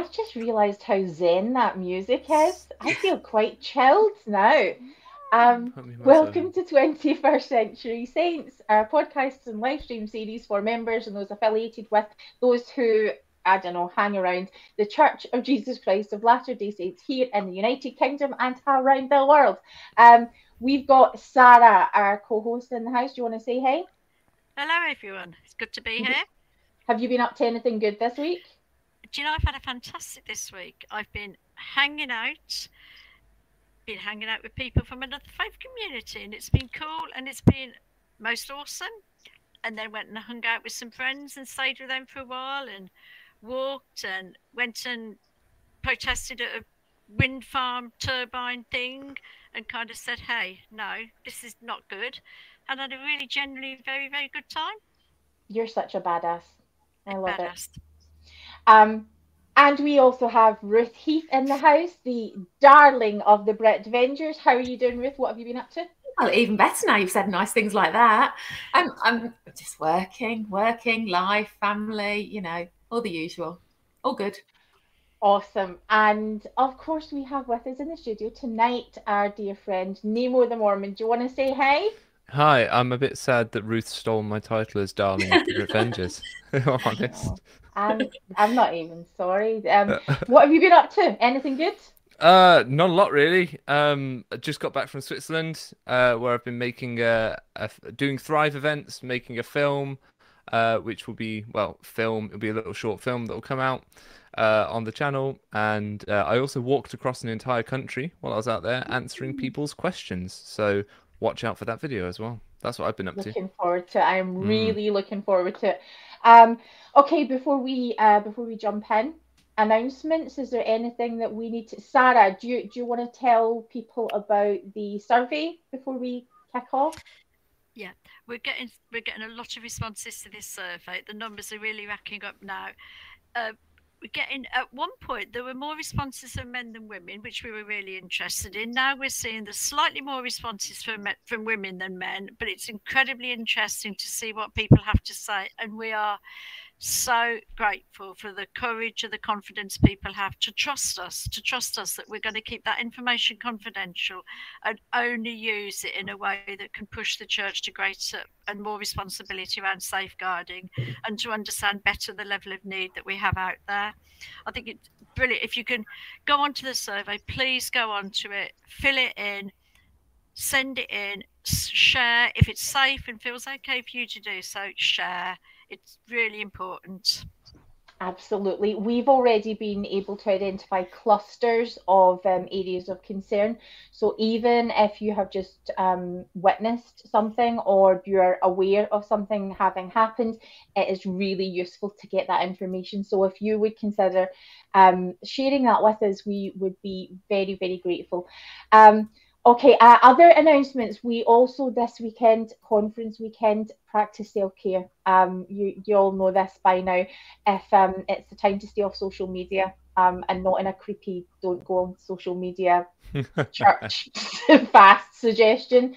I've just realized how zen that music is. I feel quite chilled now. Welcome to 21st Century Saints, our podcast and live stream series for members and those affiliated with, those who, I don't know, hang around the Church of Jesus Christ of Latter-day Saints here in the United Kingdom and around the world. We've got Sarah, our co-host, in the house. Do you want to say hey? Hello, everyone. It's good to be here. Have you been up to anything good this week? Do you know, I've had a fantastic this week. I've been hanging out with people from another faith community, and it's been cool and it's been most awesome. And then went and hung out with some friends and stayed with them for a while and walked and went and protested at a wind farm turbine thing and kind of said, hey, no, this is not good. And had a really generally very, very good time. You're such a badass. I love it. And we also have Ruth Heath in the house, the darling of the Britvengers. How are you doing, Ruth? What have you been up to? Well, even better now you've said nice things like that. I'm just working, life, family, you know, all the usual. All good. Awesome. And of course we have with us in the studio tonight our dear friend Nemo the Mormon. Do you want to say hey? Hi, I'm a bit sad that Ruth stole my title as darling of the Britvengers, if I'm honest. I'm not even sorry. What have you been up to? Anything good? Not a lot really. I just got back from Switzerland, where I've been making doing Thrive Events, making a film, which will be, well, it'll be a little short film that will come out on the channel. And I also walked across an entire country while I was out there answering people's questions. So watch out for that video as well. That's what I've been up to. Looking forward to it. I'm really looking forward to it. Okay, before we jump in, announcements, is there anything that we need to... Sarah, do you want to tell people about the survey before we kick off? Yeah, we're getting a lot of responses to this survey. The numbers are really racking up now. We're getting, at one point there were more responses from men than women, which we were really interested in. Now we're seeing the slightly more responses from women than men, but it's incredibly interesting to see what people have to say, and we are so grateful for the courage and the confidence people have to trust us that we're going to keep that information confidential and only use it in a way that can push the church to greater and more responsibility around safeguarding and to understand better the level of need that we have out there. I think it's brilliant. If you can go onto the survey, please go onto it, fill it in, send it in, share. If it's safe and feels okay for you to do so, share. It's really important. Absolutely. We've already been able to identify clusters of areas of concern. So even if you have just witnessed something or you're aware of something having happened, it is really useful to get that information. So if you would consider sharing that with us, we would be very, very grateful. Okay, other announcements. We also, this weekend, conference weekend, practice self-care. You all know this by now. If it's the time to stay off social media and not in a creepy don't go on social media church fast suggestion,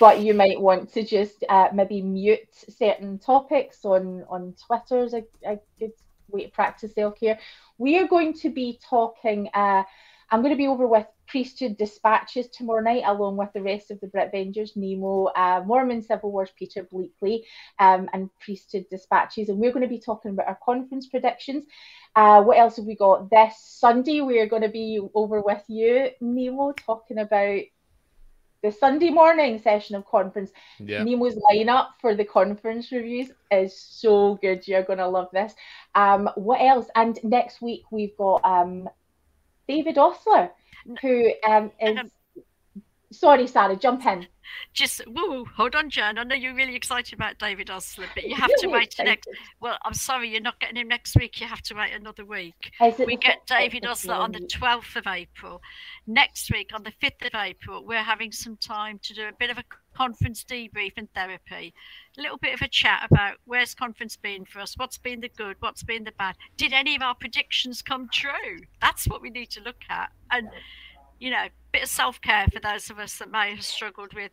but you might want to just maybe mute certain topics on Twitter is a good way to practice self-care. We are going to be talking... I'm going to be over with Priesthood Dispatches tomorrow night, along with the rest of the Britvengers, Nemo, Mormon Civil Wars, Peter Bleakley, and Priesthood Dispatches. And we're going to be talking about our conference predictions. What else have we got? This Sunday, we're going to be over with you, Nemo, talking about the Sunday morning session of conference. Yeah. Nemo's lineup for the conference reviews is so good. You're going to love this. What else? And next week, we've got... David Osler, who is... Sorry, Sarah, jump in. Just, woo, hold on, Jane. I know you're really excited about David Osler, but you have to wait next... Well, I'm sorry, you're not getting him next week. You have to wait another week. We get David Osler on the 12th of April. Next week, on the 5th of April, we're having some time to do a bit of a conference debrief and therapy. A little bit of a chat about where's conference been for us, what's been the good, what's been the bad. Did any of our predictions come true? That's what we need to look at. And, you know, a bit of self-care for those of us that may have struggled with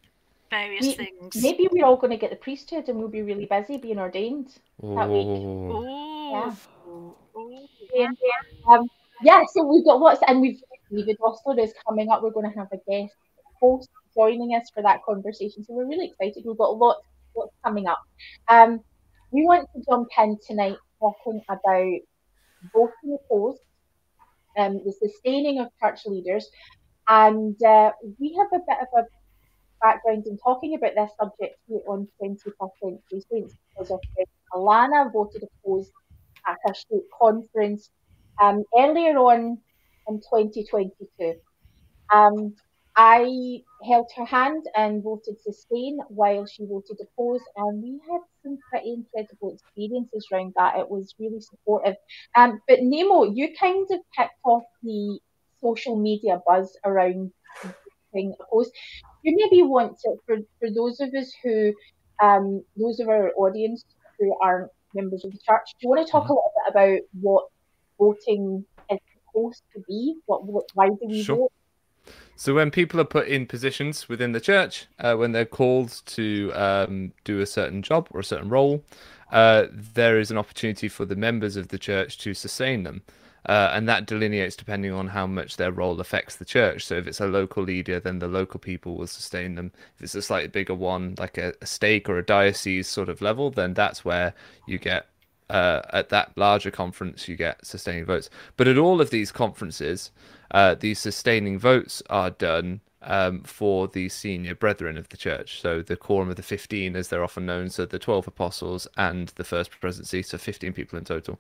various things. Maybe we're all going to get the priesthood and we'll be really busy being ordained that week. Yeah. yeah, so we've got what's, and we've, David Osler is coming up. We're going to have a guest host joining us for that conversation. So we're really excited. We've got lots coming up. We want to jump in tonight talking about voting opposed, the sustaining of church leaders. And we have a bit of a background in talking about this subject here on 21st Century Saints because our friend Alana voted opposed at her state conference earlier on in 2022. I held her hand and voted sustain while she voted oppose, and we had some pretty incredible experiences around that. It was really supportive. But Nemo, you kind of picked off the social media buzz around voting opposed. You maybe want to, for those of us who, those of our audience who aren't members of the church, do you want to talk a little bit about what voting is supposed to be? Why do we vote? So when people are put in positions within the church, when they're called to do a certain job or a certain role, there is an opportunity for the members of the church to sustain them. And that delineates depending on how much their role affects the church. So if it's a local leader, then the local people will sustain them. If it's a slightly bigger one, like a stake or a diocese sort of level, then that's where you get, at that larger conference, you get sustaining votes. But at all of these conferences, these sustaining votes are done for the senior brethren of the church. So the quorum of the 15, as they're often known, so the 12 apostles and the first presidency, so 15 people in total.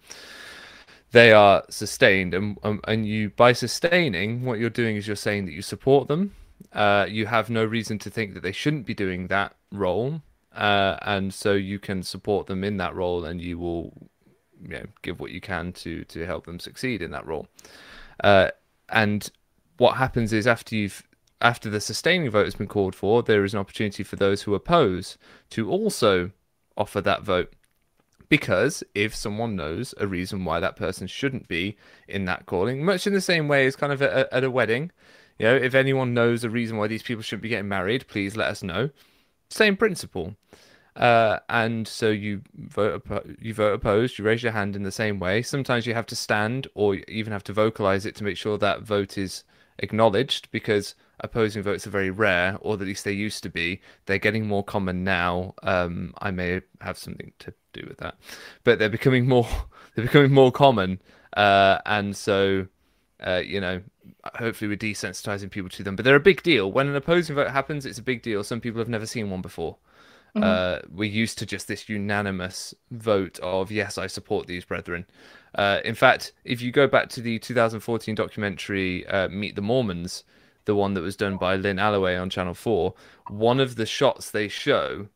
They are sustained, and you, by sustaining, what you're doing is you're saying that you support them. You have no reason to think that they shouldn't be doing that role, and so you can support them in that role, and you will, you know, give what you can to help them succeed in that role. And what happens is after the sustaining vote has been called for, there is an opportunity for those who oppose to also offer that vote. Because if someone knows a reason why that person shouldn't be in that calling, much in the same way as kind of at a wedding, you know, if anyone knows a reason why these people shouldn't be getting married, please let us know. Same principle. And so you vote opposed, you raise your hand in the same way. Sometimes you have to stand or even have to vocalize it to make sure that vote is acknowledged, because opposing votes are very rare, or at least they used to be. They're getting more common now. I may have something to do with that, but they're becoming more common, and so you know, hopefully we're desensitizing people to them. But they're a big deal. When an opposing vote happens, it's a big deal. Some people have never seen one before. We're used to just this unanimous vote of, yes, I support these brethren. In fact, if you go back to the 2014 documentary Meet the Mormons, the one that was done by Lynn Alloway on Channel Four, one of the shots they show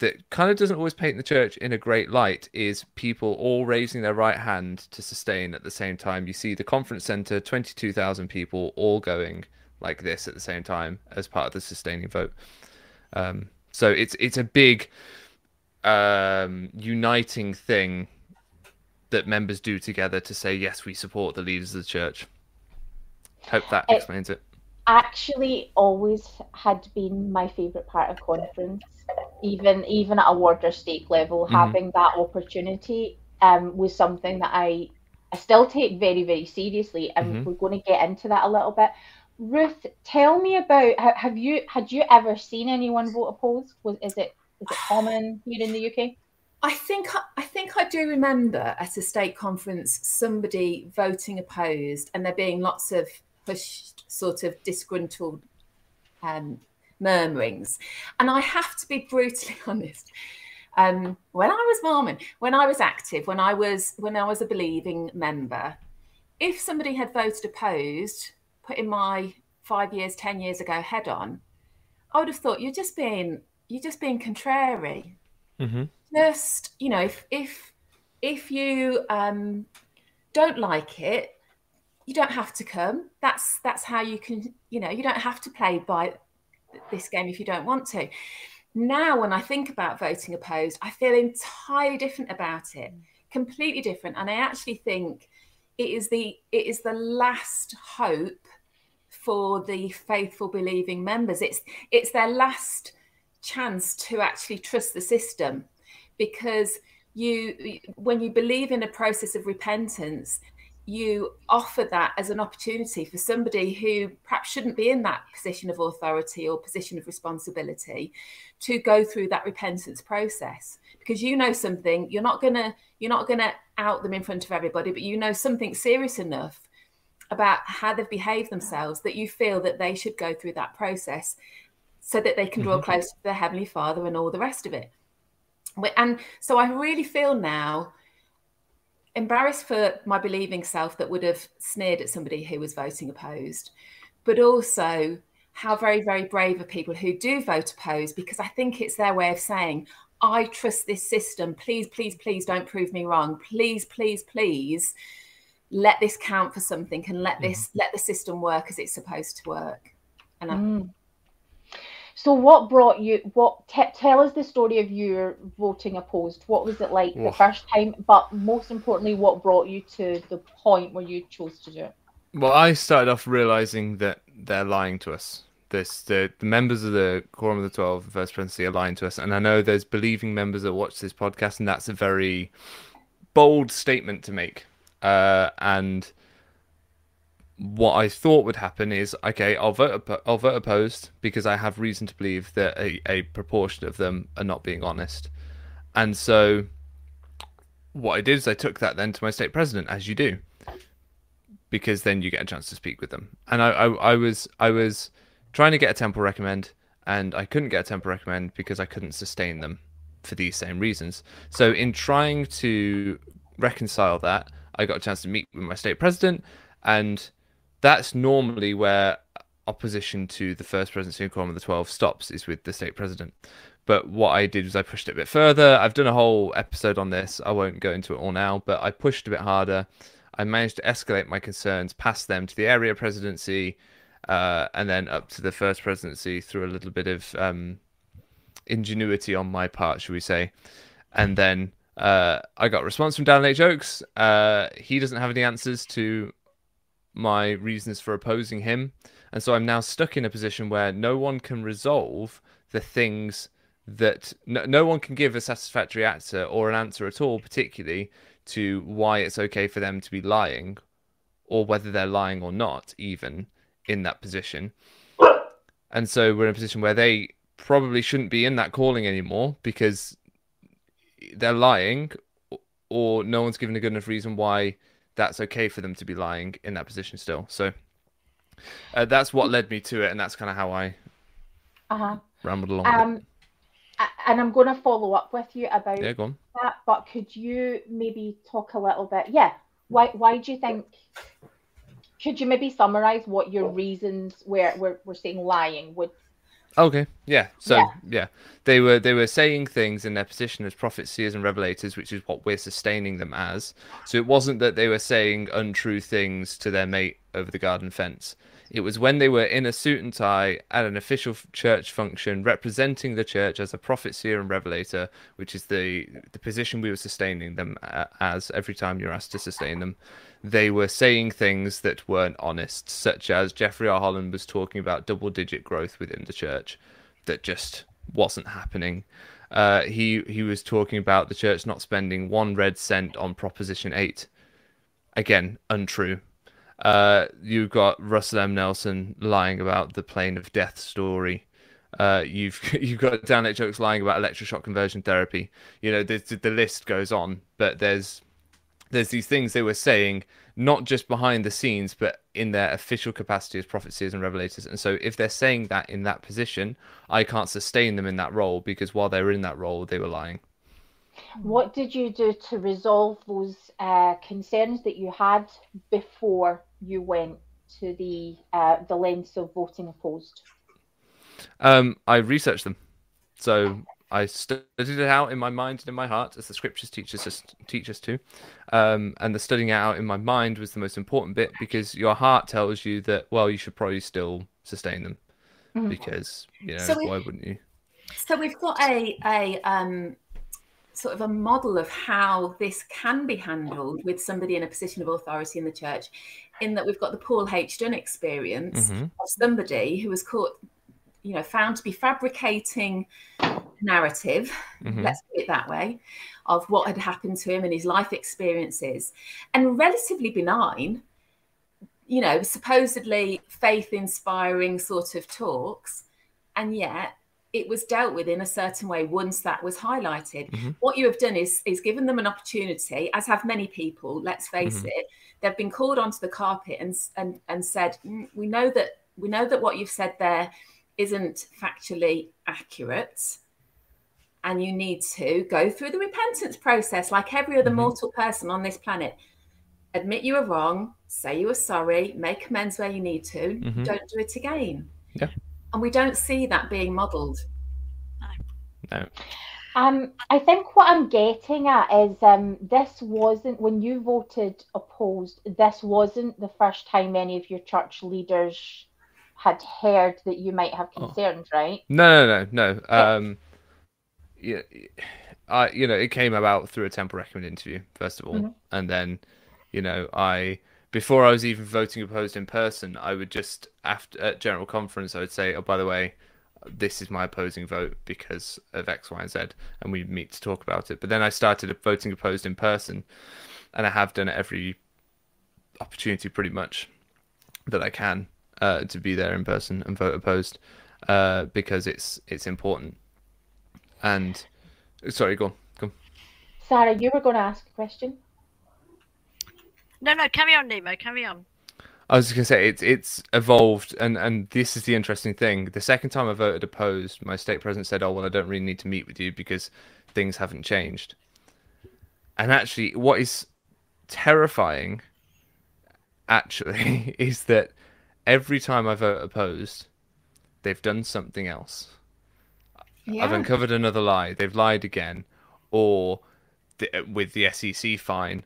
that kind of doesn't always paint the church in a great light is people all raising their right hand to sustain at the same time. You see the conference center, 22,000 people all going like this at the same time as part of the sustaining vote. So it's a big uniting thing that members do together to say, yes, we support the leaders of the church. Hope that explains it. Actually, always had been my favourite part of conference, even at award or stake level. Having that opportunity was something that I still take very, very seriously, and we're going to get into that a little bit. Ruth, tell me about, had you ever seen anyone vote opposed? Is it common here in the UK? I think I do remember at a state conference somebody voting opposed, and there being lots of pushed sort of disgruntled murmurings. And I have to be brutally honest, when I was Mormon, when I was active, when I was a believing member, if somebody had voted opposed, putting my 5 years, 10 years ago head on, I would have thought, you're just being contrary. Just, you know, if you don't like it, you don't have to come. That's how you can, you know, you don't have to play by this game if you don't want to. Now, when I think about voting opposed, I feel entirely different about it, completely different. And I actually think it is the last hope for the faithful believing members. It's their last chance to actually trust the system, because when you believe in a process of repentance, you offer that as an opportunity for somebody who perhaps shouldn't be in that position of authority or position of responsibility to go through that repentance process, because you know something, you're not gonna out them in front of everybody, but you know something serious enough about how they've behaved themselves that you feel that they should go through that process so that they can draw close to their Heavenly Father and all the rest of it. And so I really feel now embarrassed for my believing self that would have sneered at somebody who was voting opposed, but also how very, very brave are people who do vote opposed, because I think it's their way of saying, I trust this system. Please, please, please don't prove me wrong. Please, please, please let this count for something and let the system work as it's supposed to work. And So what brought you, tell us the story of your voting opposed. What was it like the first time? But most importantly, what brought you to the point where you chose to do it? Well, I started off realizing that they're lying to us. The members of the Quorum of the 12 and First Presidency are lying to us. And I know there's believing members that watch this podcast, and that's a very bold statement to make. And what I thought would happen is, okay, I'll vote opposed because I have reason to believe that a proportion of them are not being honest. And so what I did is I took that then to my state president, as you do, because then you get a chance to speak with them. And I was trying to get a temple recommend, and I couldn't get a temple recommend because I couldn't sustain them for these same reasons. So in trying to reconcile that, I got a chance to meet with my state president, and that's normally where opposition to the First Presidency and Quorum of the 12 stops, is with the state president. But what I did was I pushed it a bit further. I've done a whole episode on this. I won't go into it all now, but I pushed a bit harder. I managed to escalate my concerns past them to the area presidency, and then up to the First Presidency through a little bit of ingenuity on my part, shall we say. And then I got a response from Dallin H. Oaks. He doesn't have any answers to my reasons for opposing him, and so I'm now stuck in a position where no one can resolve the things that no one can give a satisfactory answer, or an answer at all, particularly to why it's okay for them to be lying, or whether they're lying or not, even in that position. And so we're in a position where they probably shouldn't be in that calling anymore because they're lying, or no one's given a good enough reason why that's okay for them to be lying in that position still. So that's what led me to it, and that's kind of how I rambled along with it. And I'm going to follow up with you about that, but could you maybe talk a little bit? Yeah, why do you think, could you maybe summarize what your reasons were saying lying would? Okay, yeah. So yeah, they were saying things in their position as prophets, seers, and revelators, which is what we're sustaining them as. So it wasn't that they were saying untrue things to their mate over the garden fence. It was when they were in a suit and tie at an official church function, representing the church as a prophet, seer, and revelator, which is the position we were sustaining them as. Every time you're asked to sustain them, they were saying things that weren't honest, such as Jeffrey R. Holland was talking about double-digit growth within the church that just wasn't happening. He was talking about the church not spending one red cent on Proposition 8. Again, untrue. You've got Russell M. Nelson lying about the plane of death story. You've got Dallin H. Oaks lying about electroshock conversion therapy. You know, the list goes on, but there's these things they were saying, not just behind the scenes, but in their official capacity as prophets, seers, and revelators. And so if they're saying that in that position, I can't sustain them in that role, because while they were in that role, they were lying. What did you do to resolve those concerns that you had before you went to the lengths of voting opposed? I researched them. So I studied it out in my mind and in my heart, as the scriptures teach us to. And the studying it out in my mind was the most important bit, because your heart tells you that, well, you should probably still sustain them, because, you know, so why wouldn't you? So we've got a sort of a model of how this can be handled with somebody in a position of authority in the church, in that we've got the Paul H. Dunn experience of somebody who was caught, found to be fabricating narrative, let's put it that way, of what had happened to him and his life experiences, and relatively benign, you know, supposedly faith-inspiring sort of talks, and yet it was dealt with in a certain way once that was highlighted. Mm-hmm. What you have done is given them an opportunity, as have many people, let's face mm-hmm. it. They've been called onto the carpet and said, we know that what you've said there isn't factually accurate, and you need to go through the repentance process like every other mm-hmm. mortal person on this planet. Admit you were wrong, say you were sorry, make amends where you need to, mm-hmm. don't do it again. Yeah. And we don't see that being modelled. No. I think what I'm getting at is this wasn't, when you voted opposed, this wasn't the first time any of your church leaders had heard that you might have concerns, right? No. Yeah, you know, it came about through a Temple Recommend interview, first of all. Mm-hmm. And then, you know, before I was even voting opposed in person, I would just, after at General Conference, I would say, oh, by the way, this is my opposing vote because of X, Y, and Z, and we'd meet to talk about it. But then I started voting opposed in person, and I have done every opportunity pretty much that I can to be there in person and vote opposed because it's important. And, sorry, go on. Sarah, you were going to ask a question? No, carry on, Nemo, carry on. I was just going to say, it's evolved, and this is the interesting thing. The second time I voted opposed, my state president said, oh, well, I don't really need to meet with you because things haven't changed. And actually, what is terrifying, actually, is that every time I vote opposed, they've done something else. Yeah. I've uncovered another lie. They've lied again. Or with the SEC fine,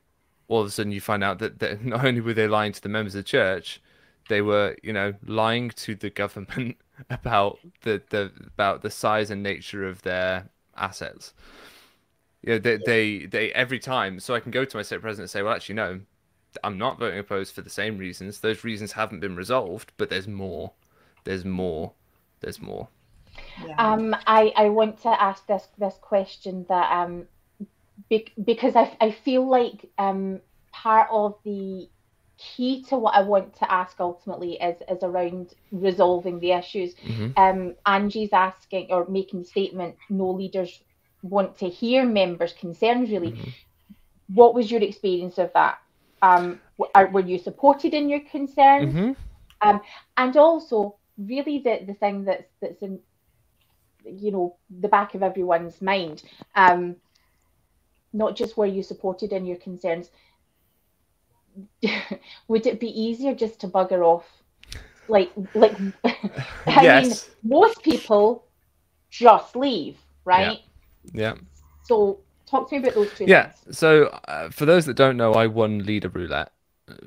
all of a sudden you find out that not only were they lying to the members of the church, they were, you know, lying to the government about the size and nature of their assets. You know, they every time. So I can go to my state president and say, well, actually, no, I'm not voting opposed for the same reasons. Those reasons haven't been resolved, but there's more. Yeah. I want to ask this question that because I feel like part of the key to what I want to ask ultimately is around resolving the issues. Mm-hmm. Angie's asking or making the statement, no leaders want to hear members' concerns really. Mm-hmm. What was your experience of that? Were you supported in your concerns? Mm-hmm. And also really the thing that's in, you know, the back of everyone's mind, not just were you supported in your concerns, would it be easier just to bugger off? Like I yes. mean, most people just leave, right? Yeah. So talk to me about those two things. So for those that don't know, I won leader roulette.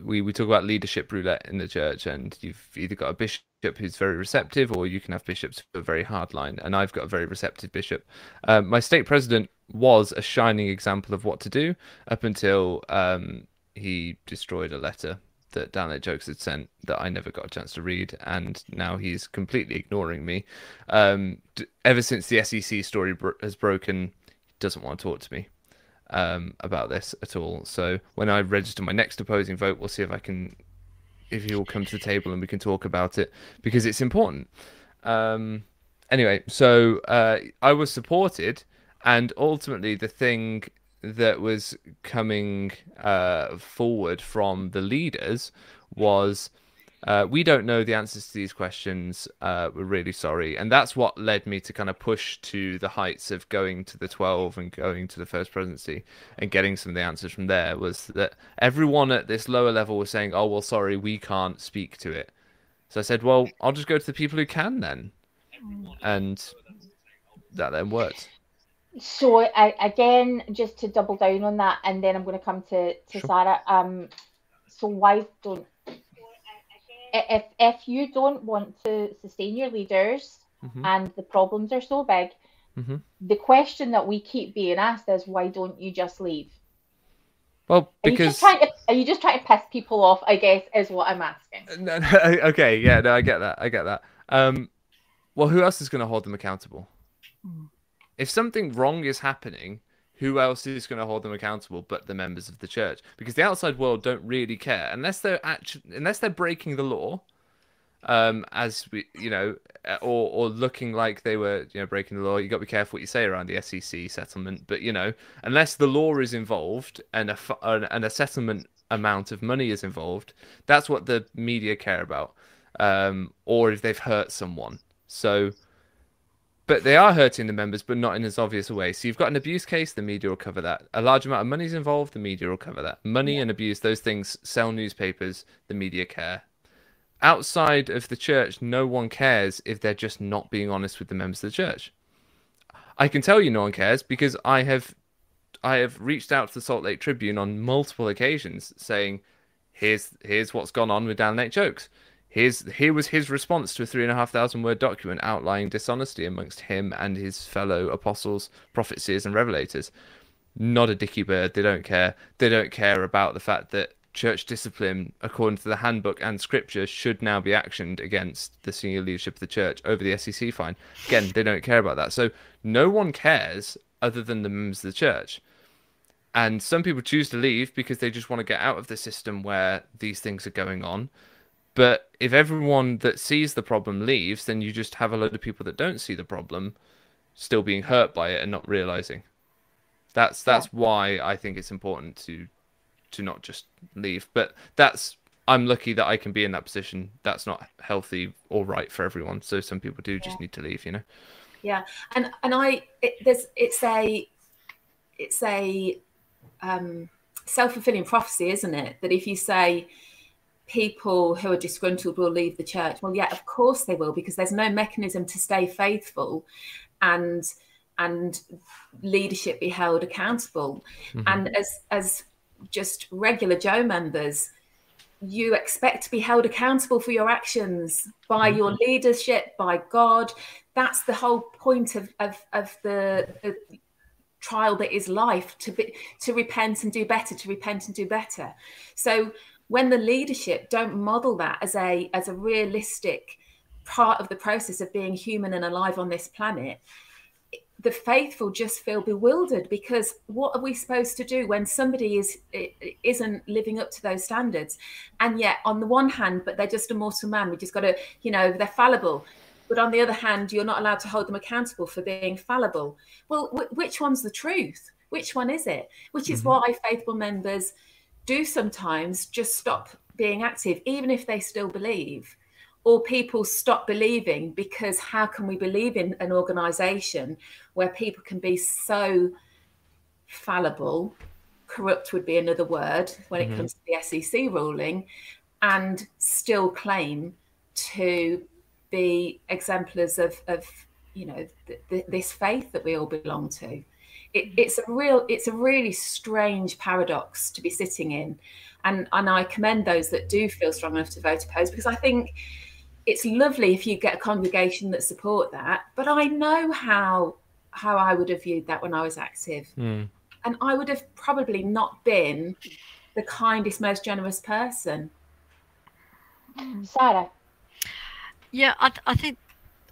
We talk about leadership roulette in the church, and you've either got a bishop who's very receptive, or you can have bishops who are very hardline, and I've got a very receptive bishop. My state president was a shining example of what to do up until he destroyed a letter that Dallin H. Oaks had sent that I never got a chance to read, and now he's completely ignoring me. Ever since the SEC story has broken, he doesn't want to talk to me about this at all. So when I register my next opposing vote, we'll see if he will come to the table and we can talk about it, because it's important. Anyway, so I was supported, and ultimately the thing that was coming forward from the leaders was, we don't know the answers to these questions, we're really sorry. And that's what led me to kind of push to the heights of going to the 12 and going to the First Presidency and getting some of the answers from there, was that everyone at this lower level was saying, oh, well, sorry, we can't speak to it. So I said, well, I'll just go to the people who can then. And that then worked. So again, just to double down on that, and then I'm going to come to sure. Sarah. So why don't... If you don't want to sustain your leaders mm-hmm. and the problems are so big, mm-hmm. the question that we keep being asked is, why don't you just leave? Well, because... Are you just trying to piss people off, I guess, is what I'm asking. Okay, yeah, no, I get that. Well, who else is going to hold them accountable? Mm. If something wrong is happening, who else is going to hold them accountable but the members of the church? Because the outside world don't really care unless they're actually, unless they're breaking the law, as we, you know, or looking like they were, you know, breaking the law. You got to be careful what you say around the SEC settlement, but you know, unless the law is involved and a settlement amount of money is involved, that's what the media care about. Or if they've hurt someone. So, but they are hurting the members, but not in as obvious a way. So you've got an abuse case, the media will cover that. A large amount of money is involved, the media will cover that. Money and abuse, those things sell newspapers, the media care. Outside of the church, no one cares if they're just not being honest with the members of the church. I can tell you no one cares because I have reached out to the Salt Lake Tribune on multiple occasions saying, here's what's gone on with Dallin H. Oaks. Here was his response to a 3,500-word document outlining dishonesty amongst him and his fellow apostles, prophets, seers, and revelators. Not a dicky bird. They don't care. They don't care about the fact that church discipline, according to the handbook and scripture, should now be actioned against the senior leadership of the church over the SEC fine. Again, they don't care about that. So no one cares other than the members of the church. And some people choose to leave because they just want to get out of the system where these things are going on. But if everyone that sees the problem leaves, then you just have a load of people that don't see the problem still being hurt by it and not realizing. That's why I think it's important to not just leave. But I'm lucky that I can be in that position. That's not healthy or right for everyone. So some people do just need to leave, you know. Yeah, and it's a self-fulfilling prophecy, isn't it? That if you say people who are disgruntled will leave the church, well, yeah, of course they will, because there's no mechanism to stay faithful and leadership be held accountable. Mm-hmm. And as just regular Joe members, you expect to be held accountable for your actions by your leadership, by God. That's the whole point of the trial that is life, to repent and do better, to repent and do better. So when the leadership don't model that as a realistic part of the process of being human and alive on this planet, the faithful just feel bewildered, because what are we supposed to do when somebody isn't living up to those standards? And yet on the one hand, but they're just a mortal man, we just got to, you know, they're fallible. But on the other hand, you're not allowed to hold them accountable for being fallible. Well, which one's the truth? Which one is it? Which is why faithful members do sometimes just stop being active, even if they still believe, or people stop believing, because how can we believe in an organization where people can be so fallible? Corrupt would be another word when it comes to the SEC ruling, and still claim to be exemplars of you know, this faith that we all belong to. It's a really strange paradox to be sitting in, and I commend those that do feel strong enough to vote opposed, because I think it's lovely if you get a congregation that support that. But I know how I would have viewed that when I was active, and I would have probably not been the kindest, most generous person. Sarah? Yeah, I think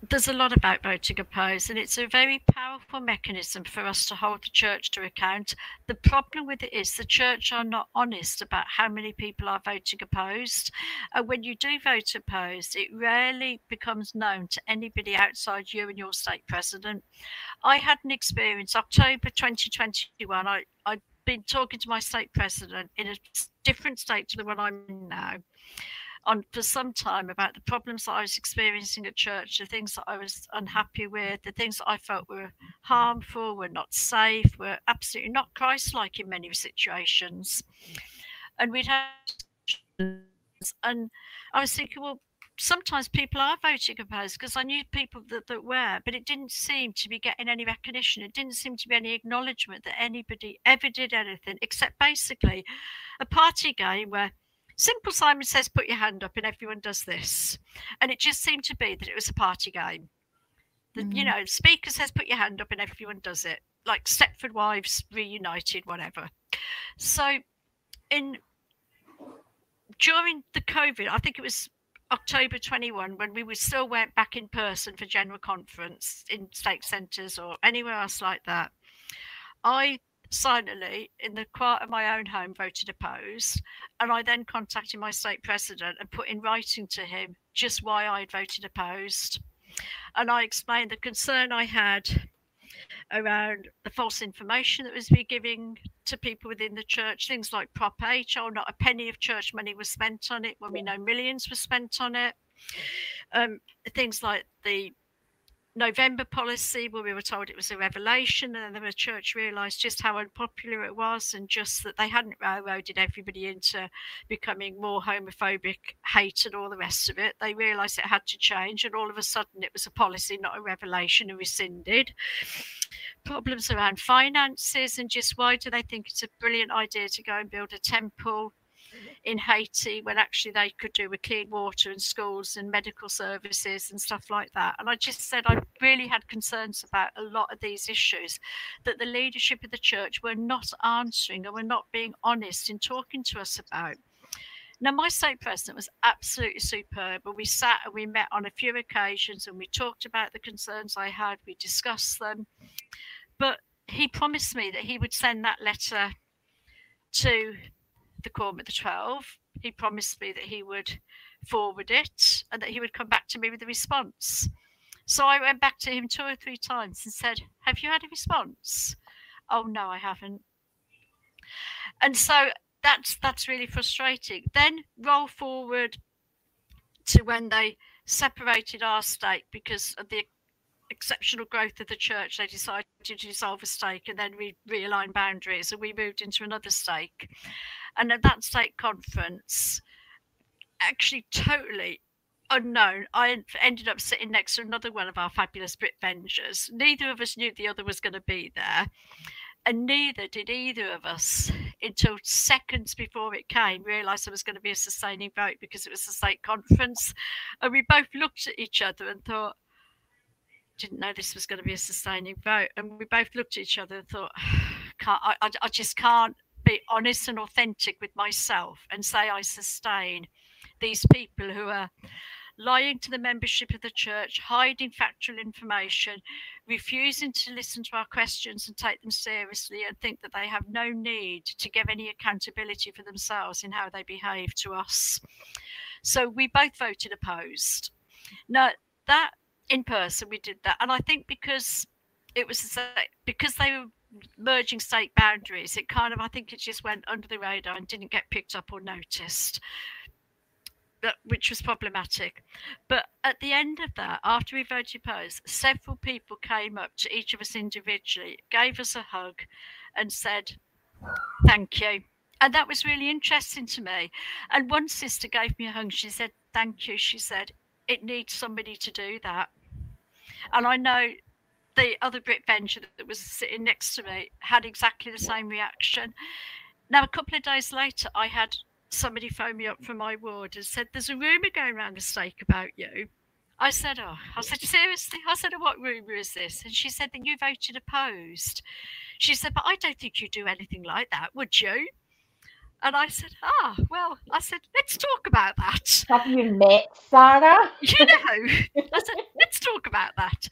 there's a lot about voting opposed, and it's a very powerful mechanism for us to hold the church to account. The problem with it is the church are not honest about how many people are voting opposed. And when you do vote opposed, it rarely becomes known to anybody outside you and your state president. I had an experience, October 2021, I'd been talking to my state president in a different state to the one I'm in now, for some time, about the problems that I was experiencing at church, the things that I was unhappy with, the things that I felt were harmful, were not safe, were absolutely not Christ-like in many situations. And we'd have, and I was thinking, well, sometimes people are voting opposed, because I knew people that were, but it didn't seem to be getting any recognition. It didn't seem to be any acknowledgement that anybody ever did anything, except basically a party game where Simple Simon says, put your hand up, and everyone does this. And it just seemed to be that it was a party game. You know, speaker says, put your hand up, and everyone does it. Like Stepford Wives reunited, whatever. So during the COVID, I think it was October 21, when we still went back in person for general conference in state centres or anywhere else like that, I silently, in the quiet of my own home, voted opposed, and I then contacted my state president and put in writing to him just why I had voted opposed. And I explained the concern I had around the false information that was being given to people within the church, things like Prop 8, oh, not a penny of church money was spent on it when we know millions were spent on it. Things like the November policy, where we were told it was a revelation, and then the church realised just how unpopular it was, and just that they hadn't railroaded everybody into becoming more homophobic, hate and all the rest of it. They realised it had to change, and all of a sudden it was a policy, not a revelation, and rescinded. Problems around finances, and just why do they think it's a brilliant idea to go and build a temple in Haiti when actually they could do with clean water and schools and medical services and stuff like that. And I just said I really had concerns about a lot of these issues, that the leadership of the church were not answering and were not being honest in talking to us about. Now, my state president was absolutely superb, and we sat and we met on a few occasions and we talked about the concerns I had, we discussed them, but he promised me that he would send that letter to the Quorum of the 12. He promised me that he would forward it and that he would come back to me with a response. So I went back to him 2 or 3 times and said, have you had a response? Oh, no, I haven't. And so that's really frustrating. Then roll forward to when they separated our stake because of the exceptional growth of the church. They decided to dissolve a stake and then realign boundaries, and we moved into another stake. And at that stake conference, actually totally unknown, I ended up sitting next to another one of our fabulous Britvengers. Neither of us knew the other was going to be there, and neither did either of us, until seconds before it came, realised there was going to be a sustaining vote because it was a state conference. And we both looked at each other and thought, didn't know this was going to be a sustaining vote. And we both looked at each other and thought, I just can't be honest and authentic with myself and say I sustain these people who are lying to the membership of the church, hiding factual information, refusing to listen to our questions and take them seriously, and think that they have no need to give any accountability for themselves in how they behave to us. So we both voted opposed. Now, that in person, we did that, and I think because they were merging state boundaries, it kind of, I think it just went under the radar and didn't get picked up or noticed, which was problematic. But at the end of that, after we voted opposed, several people came up to each of us individually, gave us a hug, and said thank you. And that was really interesting to me. And one sister gave me a hug. She said, "Thank you." She said, "It needs somebody to do that." And I know the other Britvenger that was sitting next to me had exactly the same reaction. Now, a couple of days later, I had somebody phone me up from my ward and said, "There's a rumour going around the stake about you." I said, "Oh." I said, "Seriously?" I said, "What rumour is this?" And she said, "That you voted opposed." She said, "But I don't think you do anything like that, would you?" And I said, well, I said, "Let's talk about that. Have you met Sarah?" You know, I said, "Let's talk about that."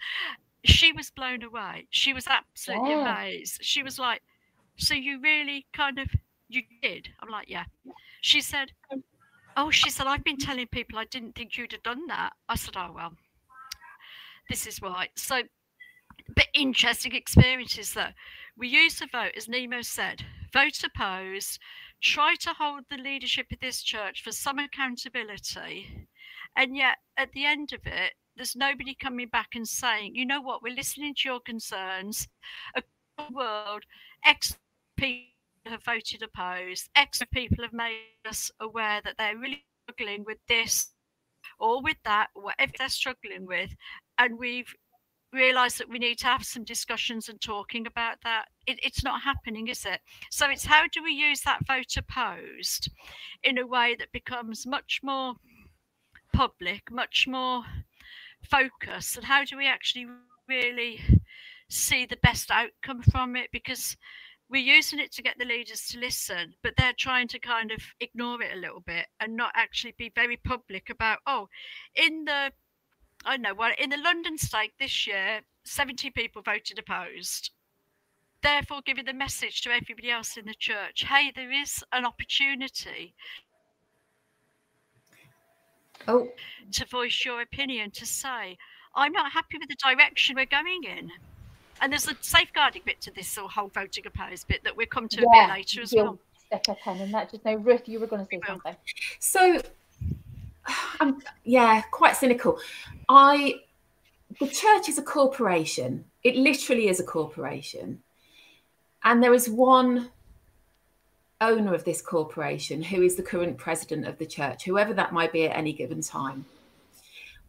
She was blown away. She was absolutely amazed. She was like, "So you really you did?" I'm like, "Yeah." She said, "Oh," she said, "I've been telling people I didn't think you'd have done that." I said, "Oh, well, this is why." So, but interesting experiences though. We use the vote, as Nemo said, vote opposed, try to hold the leadership of this church for some accountability, and yet at the end of it, there's nobody coming back and saying, "You know what, we're listening to your concerns. Across the world, X people have voted opposed, X people have made us aware that they're really struggling with this or with that, whatever they're struggling with, and we've realize that we need to have some discussions and talking about that." It's not happening, is it? So it's how do we use that vote opposed in a way that becomes much more public, much more focused, and how do we actually really see the best outcome from it? Because we're using it to get the leaders to listen, but they're trying to kind of ignore it a little bit and not actually be very public about, in the London stake this year, 70 people voted opposed. therefore giving the message to everybody else in the church, hey, there is an opportunity to voice your opinion, to say, I'm not happy with the direction we're going in. And there's a safeguarding bit to this whole voting opposed bit that we'll come to a bit later as well. Step up on that. Just know, Ruth, you were going to say something. So, I'm quite cynical. The church is a corporation. It literally is a corporation. And there is one owner of this corporation who is the current president of the church, whoever that might be at any given time.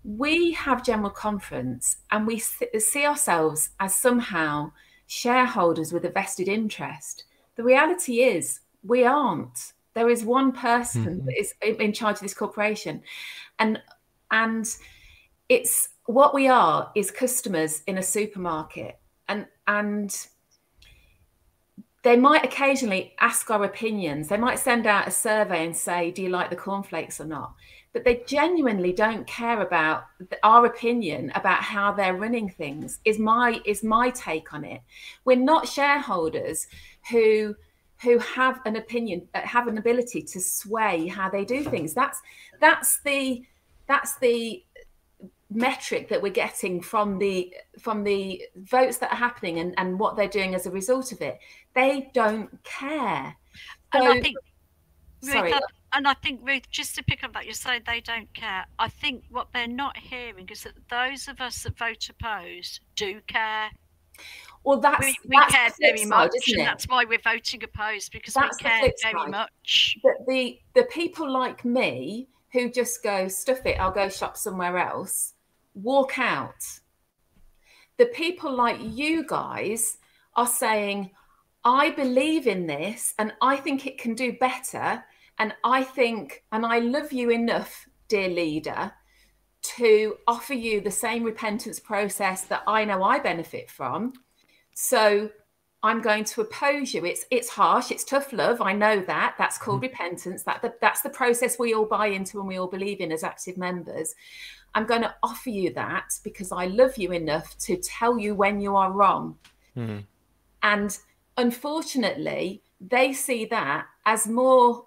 We have General Conference and we see ourselves as somehow shareholders with a vested interest. The reality is we aren't. There is one person that is in charge of this corporation. And it's what we are is customers in a supermarket. And they might occasionally ask our opinions. They might send out a survey and say, do you like the cornflakes or not? But they genuinely don't care about our opinion about how they're running things, is my take on it. We're not shareholders who have an opinion, have an ability to sway how they do things. That's the metric that we're getting from the votes that are happening and what they're doing as a result of it. They don't care. So, and I think, sorry. And I think, Ruth, just to pick up that you say they don't care, I think what they're not hearing is that those of us that vote opposed do care. Well, we care very much, and that's why we're voting opposed, because we care very much. But the people like me who just go, stuff it, I'll go shop somewhere else, walk out. The people like you guys are saying, I believe in this and I think it can do better. And I think, and I love you enough, dear leader, to offer you the same repentance process that I know I benefit from. So I'm going to oppose you. It's harsh. It's tough love. I know that. That's called repentance. That's the process we all buy into and we all believe in as active members. I'm going to offer you that because I love you enough to tell you when you are wrong. Mm. And unfortunately, they see that as more...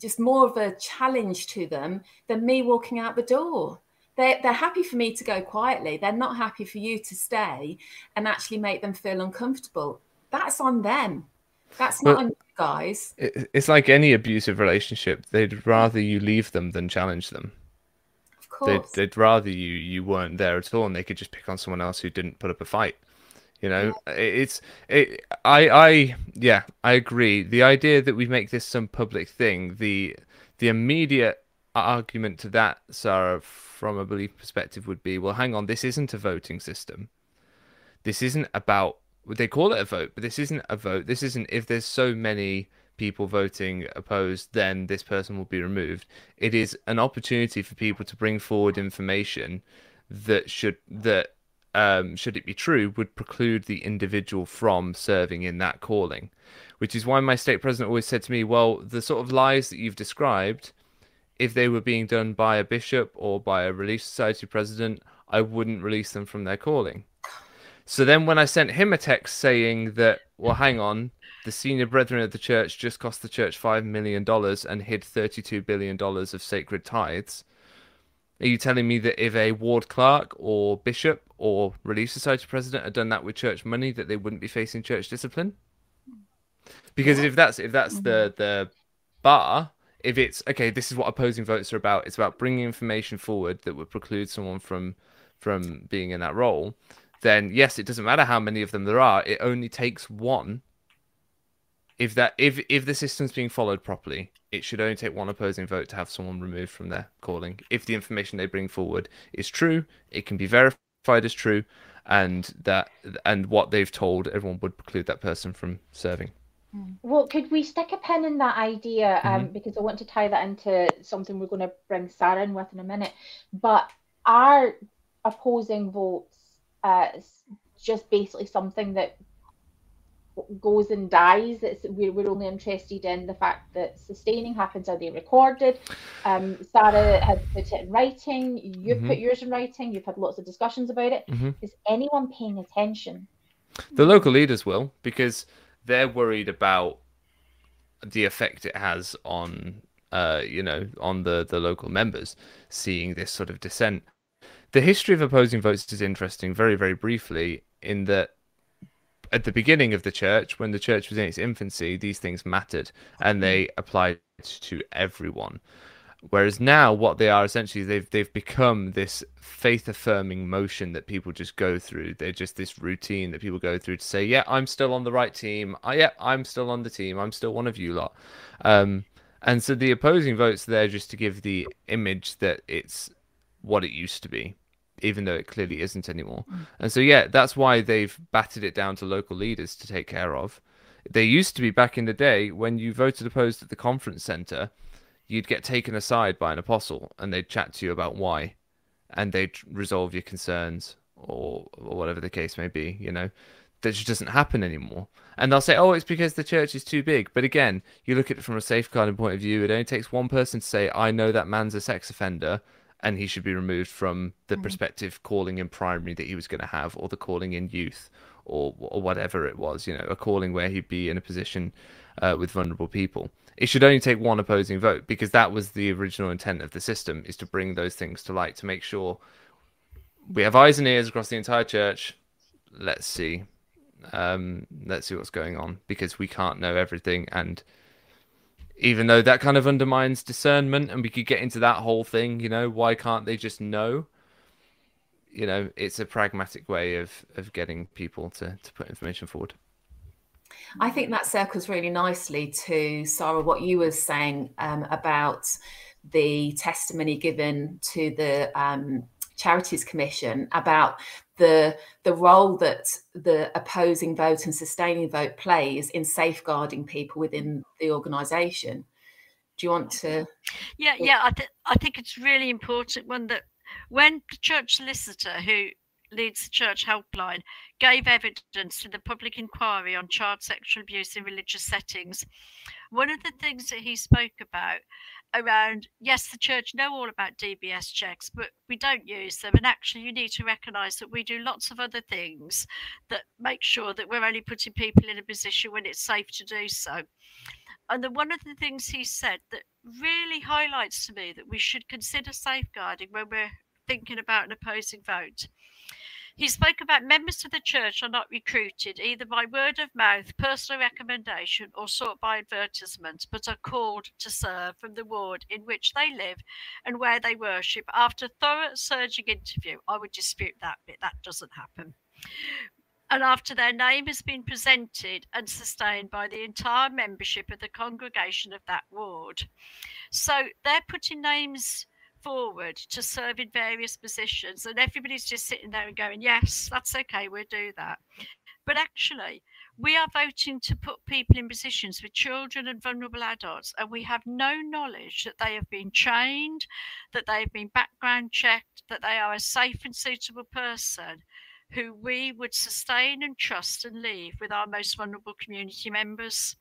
just more of a challenge to them than me walking out the door. They're happy for me to go quietly. They're not happy for you to stay and actually make them feel uncomfortable. That's on them. That's not on you guys. It's like any abusive relationship. They'd rather you leave them than challenge them. Of course. They'd rather you weren't there at all, and they could just pick on someone else who didn't put up a fight. You know, I agree. The idea that we make this some public thing, the immediate argument to that, Sarah, from a belief perspective would be, well, hang on, this isn't a voting system. This isn't about, they call it a vote, but this isn't a vote. This isn't, if there's so many people voting opposed, then this person will be removed. It is an opportunity for people to bring forward information that should it be true, would preclude the individual from serving in that calling, which is why my state president always said to me, well, the sort of lies that you've described, if they were being done by a bishop or by a Relief Society president, I wouldn't release them from their calling. So then when I sent him a text saying that, well, hang on, the senior brethren of the church just cost the church $5 million and hid $32 billion of sacred tithes, are you telling me that if a ward clerk or bishop or Relief Society president had done that with church money, that they wouldn't be facing church discipline? Because if that's the bar, if it's, okay, this is what opposing votes are about, it's about bringing information forward that would preclude someone from being in that role, then yes, it doesn't matter how many of them there are. It only takes one. If the system's being followed properly, it should only take one opposing vote to have someone removed from their calling. If the information they bring forward is true, it can be verified as true, and what they've told everyone would preclude that person from serving. Well, could we stick a pin in that idea? Because I want to tie that into something we're going to bring Sarah in with in a minute. But are opposing votes just basically something that goes and dies? We're only interested in the fact that sustaining happens. Are they recorded? Sarah had put it in writing. You've put yours in writing. You've had lots of discussions about it. Is anyone paying attention? The local leaders will, because they're worried about the effect it has on, on the local members seeing this sort of dissent. The history of opposing votes is interesting, very, very briefly, in that at the beginning of the church, when the church was in its infancy, these things mattered and they applied to everyone. Whereas now what they are essentially, they've become this faith-affirming motion that people just go through. They're just this routine that people go through to say, yeah, I'm still on the right team. I'm still on the team. I'm still one of you lot. And so the opposing votes there just to give the image that it's what it used to be, even though it clearly isn't anymore. And so, yeah, that's why they've batted it down to local leaders to take care of. They used to be back in the day when you voted opposed at the conference center, you'd get taken aside by an apostle and they'd chat to you about why, and they'd resolve your concerns or whatever the case may be, you know. That just doesn't happen anymore. And they'll say, oh, it's because the church is too big. But again, you look at it from a safeguarding point of view, it only takes one person to say, I know that man's a sex offender and he should be removed from the prospective calling in primary that he was going to have, or the calling in youth, or whatever it was, you know, a calling where he'd be in a position with vulnerable people. It should only take one opposing vote, because that was the original intent of the system, is to bring those things to light, to make sure we have eyes and ears across the entire church. Let's see what's going on, because we can't know everything. And even though that kind of undermines discernment, and we could get into that whole thing, you know, why can't they just know? You know, it's a pragmatic way of getting people to put information forward. I think that circles really nicely to, Sarah, what you were saying about the testimony given to the Charities Commission about the role that the opposing vote and sustaining vote plays in safeguarding people within the organisation. Do you want to? Yeah. I think it's really important one that when the church solicitor who leads the church helpline gave evidence to the public inquiry on child sexual abuse in religious settings, one of the things that he spoke about around, yes, the church know all about DBS checks, but we don't use them. And actually, you need to recognise that we do lots of other things that make sure that we're only putting people in a position when it's safe to do so. And then one of the things he said that really highlights to me that we should consider safeguarding when we're thinking about an opposing vote. He spoke about members of the church are not recruited either by word of mouth, personal recommendation, or sought by advertisement, but are called to serve from the ward in which they live and where they worship. After thorough searching interview, I would dispute that bit. That doesn't happen. And after their name has been presented and sustained by the entire membership of the congregation of that ward. So they're putting names forward to serve in various positions, and everybody's just sitting there and going, yes, that's okay, we'll do that. But actually, we are voting to put people in positions with children and vulnerable adults, and we have no knowledge that they have been trained, that they have been background checked, that they are a safe and suitable person who we would sustain and trust and leave with our most vulnerable community members.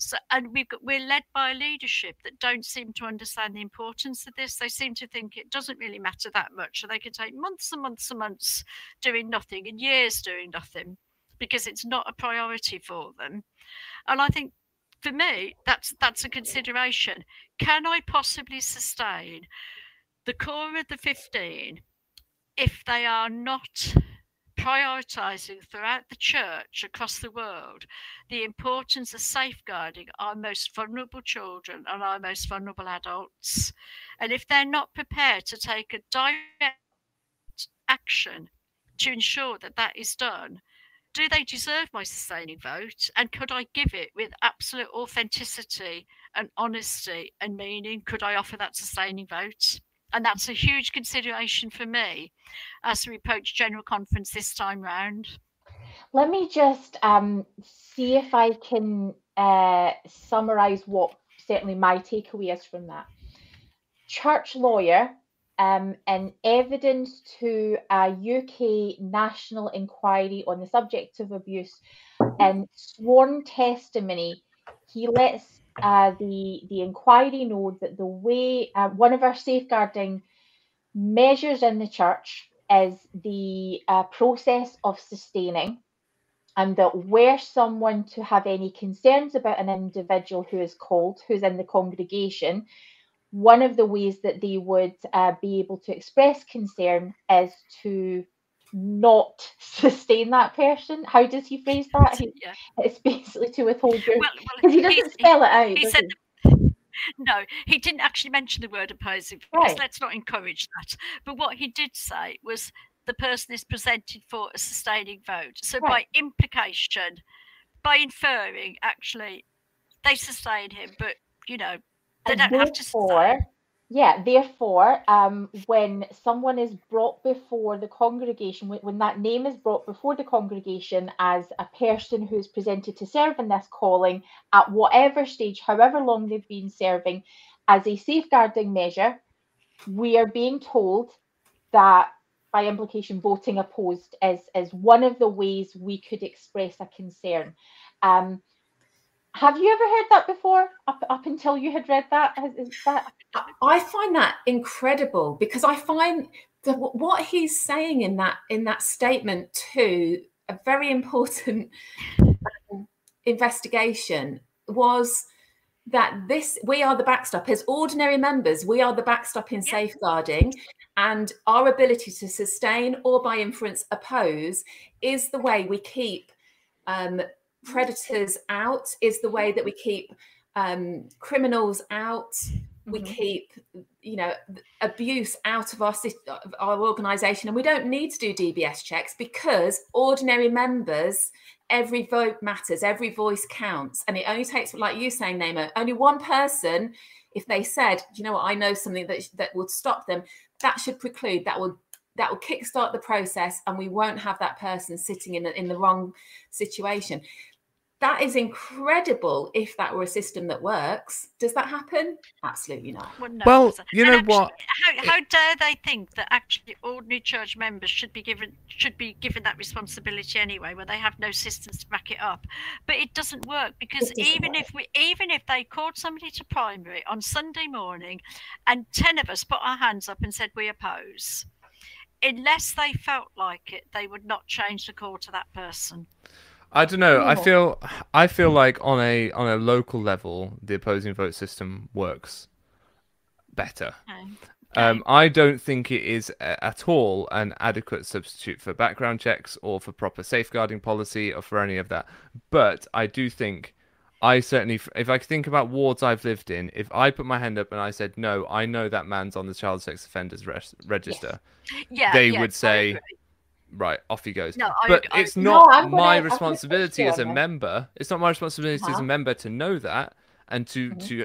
So, and we're led by a leadership that don't seem to understand the importance of this. They seem to think it doesn't really matter that much. So they can take months and months and months doing nothing, and years doing nothing, because it's not a priority for them. And I think for me, that's a consideration. Can I possibly sustain the core of the 15 if they are not prioritising throughout the church across the world the importance of safeguarding our most vulnerable children and our most vulnerable adults? And if they're not prepared to take a direct action to ensure that that is done, do they deserve my sustaining vote? And could I give it with absolute authenticity and honesty and meaning? Could I offer that sustaining vote? And that's a huge consideration for me as we approach General Conference this time round. Let me just see if I can summarise what certainly my takeaway is from that. Church lawyer, in evidence to a UK national inquiry on the subject of abuse, in sworn testimony, he lets the inquiry know that the way one of our safeguarding measures in the church is the process of sustaining, and that were someone to have any concerns about an individual who is called, who's in the congregation, one of the ways that they would be able to express concern is to not sustain that person. How does he phrase that? Yeah. It's basically to withhold your... Well, he doesn't spell it out. He said no, he didn't actually mention the word opposing, because let's not encourage that. But what he did say was the person is presented for a sustaining vote. So by implication, by inferring, actually, they sustain him, but, you know, they don't have to sustain. Yeah, therefore, when someone is brought before the congregation, when that name is brought before the congregation as a person who is presented to serve in this calling at whatever stage, however long they've been serving, as a safeguarding measure, we are being told that, by implication, voting opposed is one of the ways we could express a concern. Have you ever heard that before, up until you had read that? I find that incredible, because I find that what he's saying in that statement to a very important investigation was that we are the backstop. As ordinary members, we are the backstop in safeguarding, and our ability to sustain or by inference oppose is the way we keep predators out, is the way that we keep criminals out, we keep, you know, abuse out of our organisation. And we don't need to do DBS checks, because ordinary members, every vote matters, every voice counts. And it only takes, like you saying, Nemo, only one person, if they said, you know what, I know something that would stop them, that should preclude, that will kickstart the process, and we won't have that person sitting in the wrong situation. That is incredible if that were a system that works. Does that happen? Absolutely not. Well, no, well, you know, actually, what? How dare they think that actually ordinary church members should be given that responsibility anyway, where they have no systems to back it up? But it doesn't work, because even if they called somebody to primary on Sunday morning and 10 of us put our hands up and said we oppose, unless they felt like it, they would not change the call to that person. I don't know. I feel like on a local level, the opposing vote system works better. Okay. I don't think it is at all an adequate substitute for background checks or for proper safeguarding policy or for any of that. But I do think, I certainly, if I think about wards I've lived in, if I put my hand up and I said no, I know that man's on the child sex offenders register. Yes. Yeah, they would say, right, off he goes. No, but it's not my responsibility as a member. It's not my responsibility as a member to know that and to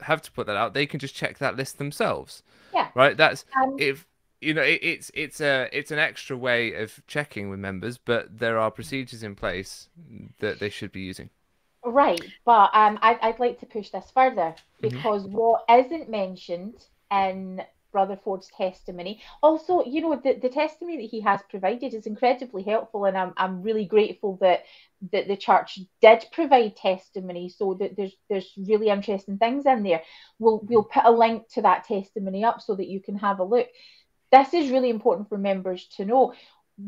have to put that out. They can just check that list themselves. Yeah. Right. That's if you know it's an extra way of checking with members, but there are procedures in place that they should be using. Right, but I'd like to push this further, because what isn't mentioned in Brother Ford's testimony, also, you know, the testimony that he has provided is incredibly helpful, and I'm really grateful that the church did provide testimony, so that there's really interesting things in there. We'll put a link to that testimony up so that you can have a look. This is really important for members to know.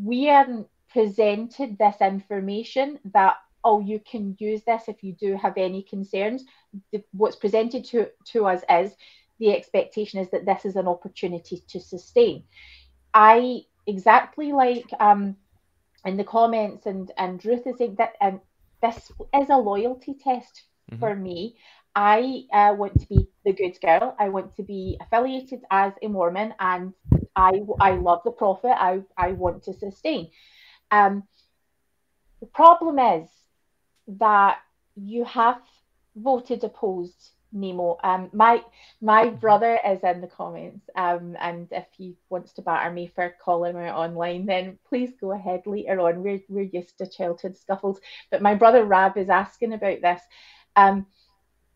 We aren't presented this information that, oh, you can use this if you do have any concerns. What's presented to us is the expectation is that this is an opportunity to sustain. I exactly like in the comments, and Ruth is saying that this is a loyalty test for me. I want to be the good girl. I want to be affiliated as a Mormon, and I love the prophet. I want to sustain. The problem is that you have voted opposed, Nemo. My brother is in the comments, and if he wants to batter me for calling her online, then please go ahead later on. We're used to childhood scuffles. But my brother Rab is asking about this.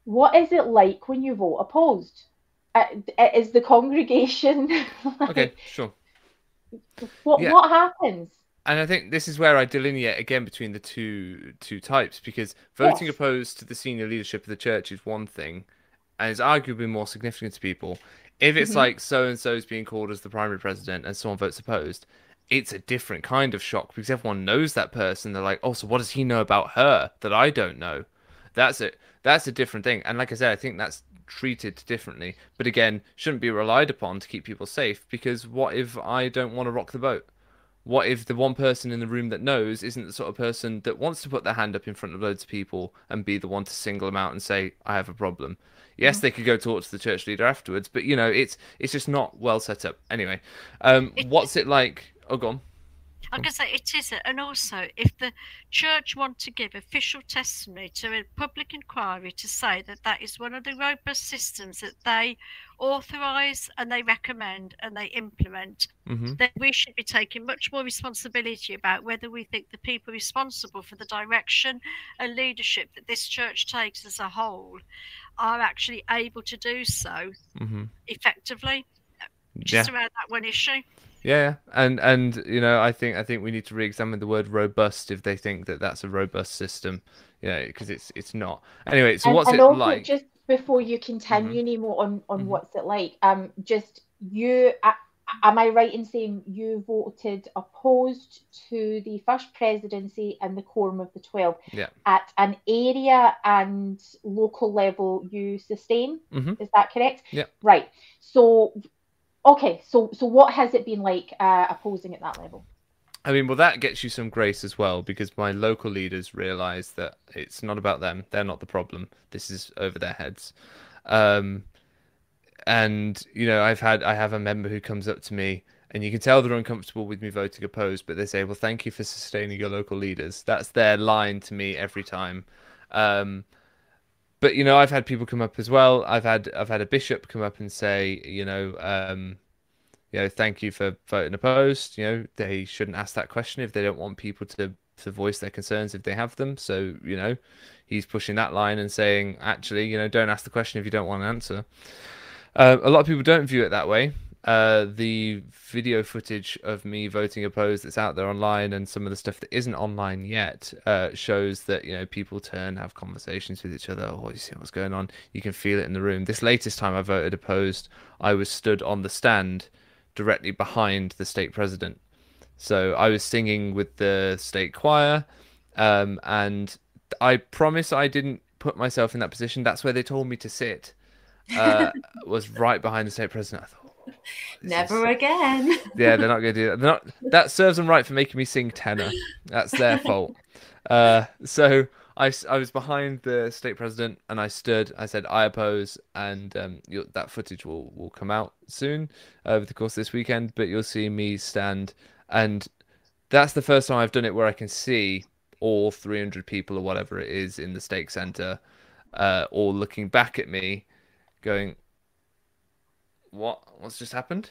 What is it like when you vote opposed? Is the congregation like, okay, sure, what happens? And I think this is where I delineate again between the two types, because voting opposed to the senior leadership of the church is one thing, and is arguably more significant to people. If it's like so and so is being called as the primary president and someone votes opposed, it's a different kind of shock because everyone knows that person. They're like, oh, so what does he know about her that I don't know? That's a different thing. And like I said, I think that's treated differently. But again, shouldn't be relied upon to keep people safe, because what if I don't want to rock the boat? What if the one person in the room that knows isn't the sort of person that wants to put their hand up in front of loads of people and be the one to single them out and say, I have a problem? Yes, they could go talk to the church leader afterwards, but, you know, it's just not well set up. Anyway, what's it like? Oh, go on. I'm going to say it isn't. And also, if the church want to give official testimony to a public inquiry to say that that is one of the robust systems that they authorise and they recommend and they implement, then we should be taking much more responsibility about whether we think the people responsible for the direction and leadership that this church takes as a whole are actually able to do so effectively. Just around that one issue. Yeah, and you know, I think we need to re-examine the word robust if they think that that's a robust system, you know, because it's not. Anyway, so what's it like? Just before you continue, Nemo, on what's it like, just you, am I right in saying you voted opposed to the first presidency and the Quorum of the 12? Yeah. At an area and local level you sustain, is that correct? Yeah. Right, so... Okay, so what has it been like opposing at that level? I mean, well, that gets you some grace as well, because my local leaders realise that it's not about them. They're not the problem. This is over their heads. And, you know, I have a member who comes up to me, and you can tell they're uncomfortable with me voting opposed, but they say, well, thank you for sustaining your local leaders. That's their line to me every time. But, you know, I've had people come up as well. I've had a bishop come up and say, you know, thank you for voting opposed. You know, they shouldn't ask that question if they don't want people to voice their concerns if they have them. So, you know, he's pushing that line and saying, actually, you know, don't ask the question if you don't want an answer. A lot of people don't view it that way. The video footage of me voting opposed that's out there online, and some of the stuff that isn't online yet, shows that, you know, people turn, have conversations with each other. Oh, you see what's going on? You can feel it in the room. This latest time I voted opposed, I was stood on the stand directly behind the state president. So I was singing with the state choir, and I promise I didn't put myself in that position. That's where they told me to sit, was right behind the state president. I thought, Never again. Yeah, they're not going to do that. That serves them right for making me sing tenor. That's their fault. So I was behind the state president, and I stood. I said, I oppose, and that footage will come out soon over the course of this weekend, but you'll see me stand. And that's the first time I've done it where I can see all 300 people or whatever it is in the stake centre, all looking back at me going... What's just happened?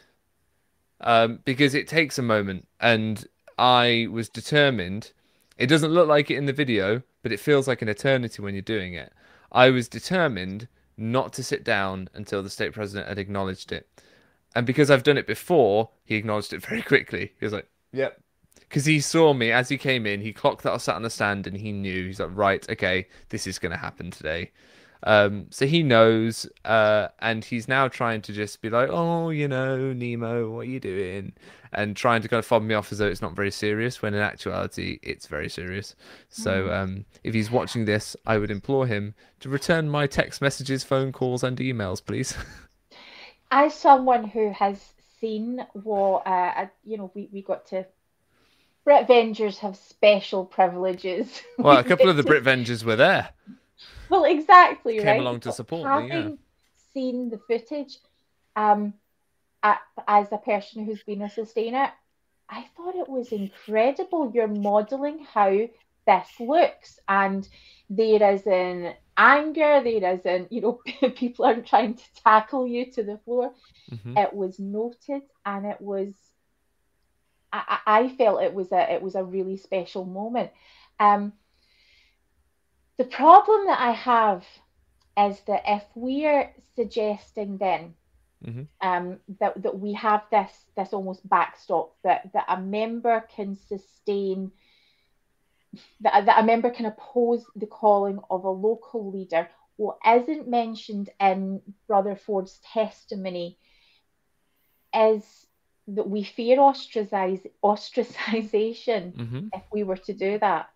Because it takes a moment, and I was determined. It doesn't look like it in the video, but it feels like an eternity when you're doing it. I was determined not to sit down until the state president had acknowledged it. And because I've done it before, he acknowledged it very quickly. He was like, yep. Because he saw me as he came in, he clocked that I sat on the stand, and he knew. He's like, right, okay, this is going to happen today. So he knows, and he's now trying to just be like, oh, you know, Nemo, what are you doing? And trying to kind of fob me off as though it's not very serious, when in actuality, it's very serious. So if he's watching this, I would implore him to return my text messages, phone calls, and emails, please. As someone who has seen what, you know, we got to... Britvengers have special privileges. Well, a couple of the Britvengers were there. Well, exactly, right? Came along to support me, yeah. Having seen the footage, as a person who's been a sustainer, I thought it was incredible. You're modelling how this looks, and there is an anger, there is an, you know, people aren't trying to tackle you to the floor. It was noted, and it was, I felt it was a really special moment. The problem that I have is that if we're suggesting then that we have this almost backstop that a member can sustain, that a member can oppose the calling of a local leader, what isn't mentioned in Brother Ford's testimony is that we fear ostracization mm-hmm. if we were to do that.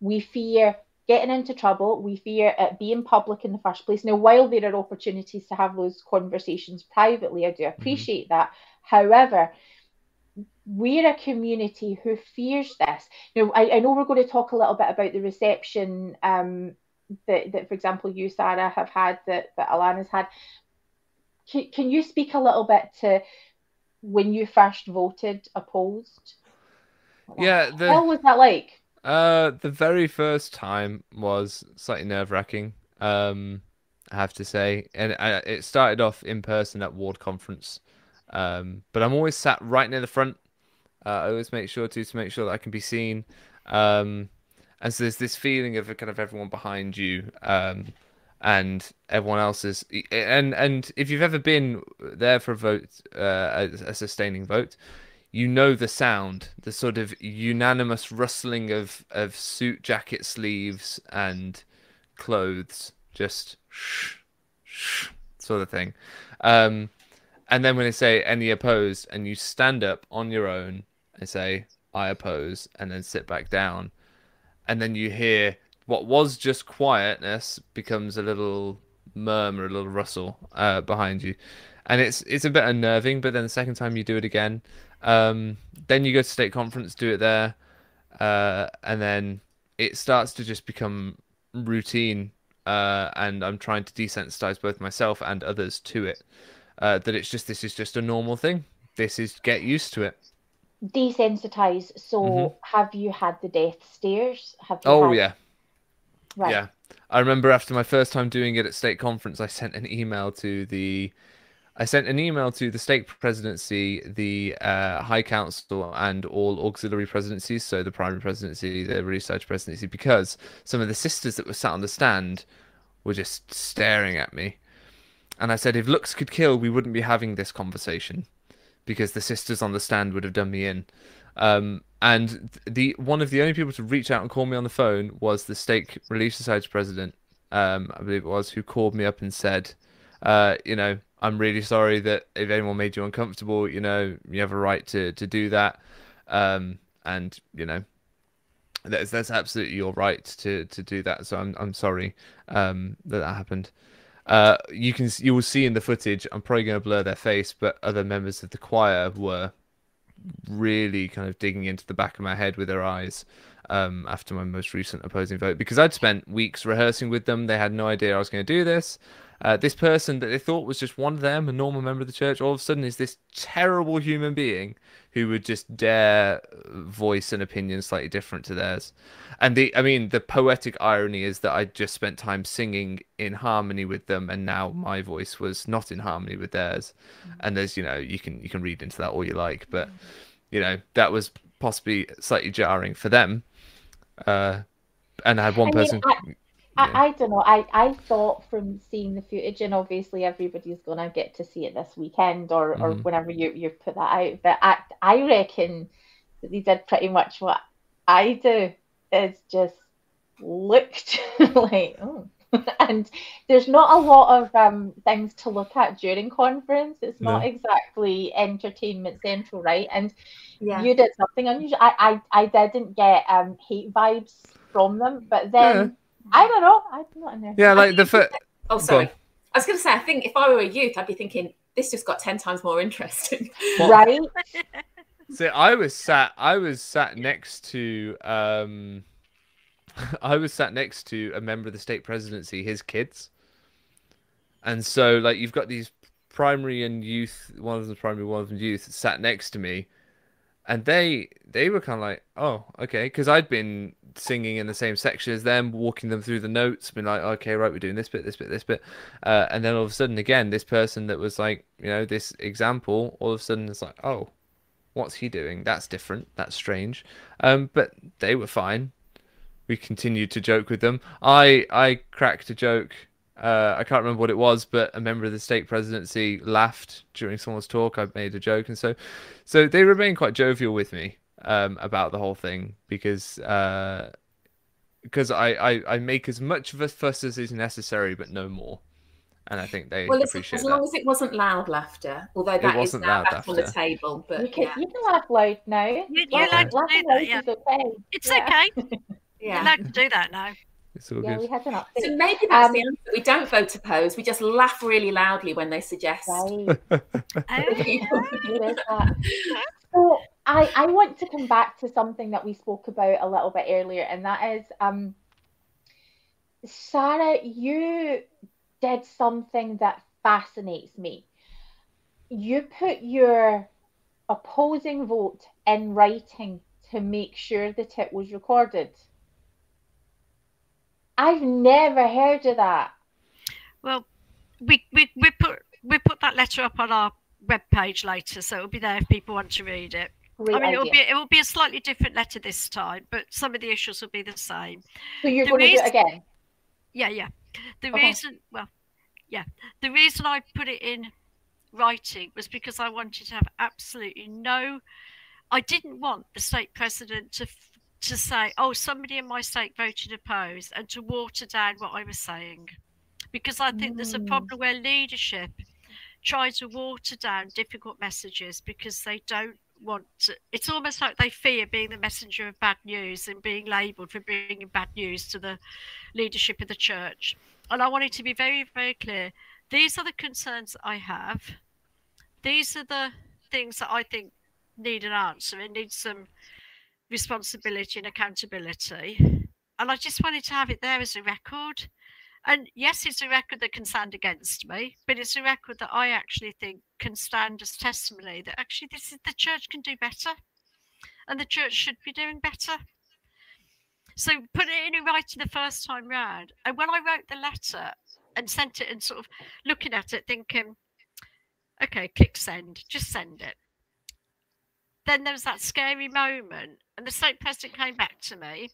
We fear getting into trouble. We fear being public in the first place. Now, while there are opportunities to have those conversations privately, I do appreciate mm-hmm. that. However, we're a community who fears this. Now, I know we're going to talk a little bit about the reception that, for example, you, Sarah, have had, that Alana's had. Can you speak a little bit to when you first voted opposed? Yeah. What was that like? The very first time was slightly nerve-wracking, I have to say. And it started off in person at ward conference. But I'm always sat right near the front. I always make sure to make sure that I can be seen. And so there's this feeling of kind of everyone behind you, and everyone else is, and if you've ever been there for a vote, a sustaining vote, you know the sound, the sort of unanimous rustling of suit jacket sleeves and clothes, just shh, shh, sort of thing. And then when they say any opposed, and you stand up on your own and say, I oppose, and then sit back down. And then you hear what was just quietness becomes a little murmur, a little rustle behind you. And it's a bit unnerving, but then the second time you do it again. Then you go to state conference, do it there. And then it starts to just become routine. And I'm trying to desensitize both myself and others to it. That it's just, this is just a normal thing. This is, get used to it. Desensitize. So mm-hmm. have you had the death stares? Yeah. Right. Yeah. I remember after my first time doing it at state conference, I sent an email to the state presidency, the high council, and all auxiliary presidencies. So the primary presidency, the research presidency, because some of the sisters that were sat on the stand were just staring at me. And I said, if looks could kill, we wouldn't be having this conversation, because the sisters on the stand would have done me in. And the one of the only people to reach out and call me on the phone was the Stake Relief Society president, I believe it was, who called me up and said, I'm really sorry that if anyone made you uncomfortable, you have a right to do that. And, that's absolutely your right to do that. So I'm sorry that happened. You will see in the footage, I'm probably going to blur their face, but other members of the choir were really kind of digging into the back of my head with their eyes after my most recent opposing vote, because I'd spent weeks rehearsing with them. They had no idea I was going to do this. This person that they thought was just one of them, a normal member of the church, all of a sudden is this terrible human being who would just dare voice an opinion slightly different to theirs. And the poetic irony is that I just spent time singing in harmony with them, and now my voice was not in harmony with theirs. Mm-hmm. And there's, you can read into that all you like, but mm-hmm. That was possibly slightly jarring for them. And I had one person. I don't know. I thought from seeing the footage, and obviously everybody's going to get to see it this weekend or whenever you put that out. But I reckon that they did pretty much what I do, is just looked like, oh. And there's not a lot of things to look at during conference. It's not exactly entertainment central, right? And you did something unusual. I didn't get hate vibes from them, but then... Yeah. I don't know. I'm not in there. Yeah, like the first... Oh, sorry. Go on. I was going to say, I think if I were a youth, I'd be thinking, this just got 10 times more interesting. Well, right? So I was sat next to a member of the state presidency, his kids. And so, like, you've got these primary and youth, one of them primary, one of them youth, sat next to me. And they were kind of like, oh, okay, because I'd been singing in the same section as them, walking them through the notes, been like, okay, right, we're doing this bit, this bit, this bit. And then all of a sudden, again, this person that was like, this example, all of a sudden it's like, oh, what's he doing? That's different. That's strange. But they were fine. We continued to joke with them. I cracked a joke. I can't remember what it was, but a member of the state presidency laughed during someone's talk. I made a joke, and so they remain quite jovial with me about the whole thing, because I make as much of a fuss as is necessary, but no more. And I think they appreciate that. As long as it wasn't loud laughter, although that is now back on the table. But you can laugh loud now. It's okay. Yeah, you can do that now. It's all good. We had an update. So maybe that's the answer. We don't vote oppose. We just laugh really loudly when they suggest. Right. So I want to come back to something that we spoke about a little bit earlier, and that is, Sarah, you did something that fascinates me. You put your opposing vote in writing to make sure that it was recorded. I've never heard of that. Well, we put that letter up on our webpage later, so it'll be there if people want to read it. Great idea. it will be a slightly different letter this time, but some of the issues will be the same. So you're going to do it again? Yeah. The reason I put it in writing was because I wanted to have absolutely no, I didn't want the state president to say, oh, somebody in my state voted opposed, and to water down what I was saying, because I think there's a problem where leadership try to water down difficult messages because they don't want to. It's almost like they fear being the messenger of bad news and being labelled for bringing bad news to the leadership of the church. And I wanted to be very, very clear. These are the concerns I have. These are the things that I think need an answer and need some responsibility and accountability. And I just wanted to have it there as a record. And yes, it's a record that can stand against me, but it's a record that I actually think can stand as testimony that actually this is, the church can do better, and the church should be doing better. So put it in writing the first time round. And when I wrote the letter and sent it and sort of looking at it thinking, okay, click send, just send it. Then there was that scary moment, and the state president came back to me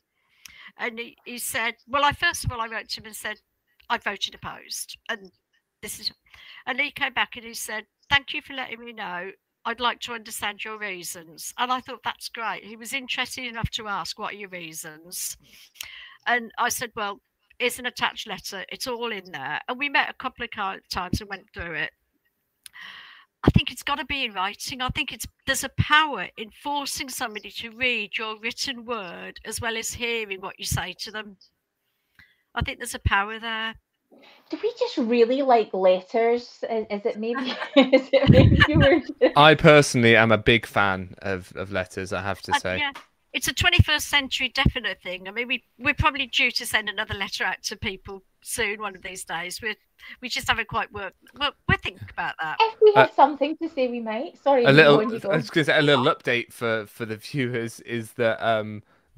and he said, well, first of all I wrote to him and said, I voted opposed, and this is, and he came back and he said, thank you for letting me know, I'd like to understand your reasons. And I thought, that's great. He was interested enough to ask, what are your reasons? And I said, well, it's an attached letter, it's all in there. And we met a couple of times and went through it. I think it's got to be in writing. I think there's a power in forcing somebody to read your written word as well as hearing what you say to them. I think there's a power there. Do we just really like letters? Is it maybe you were? I personally am a big fan of letters, I have to say. Yeah, it's a 21st century definite thing. I mean, we're probably due to send another letter out to people soon, one of these days. We just haven't quite worked. We'll think about that. If we have something to say, we might. Sorry, a little update for the viewers is that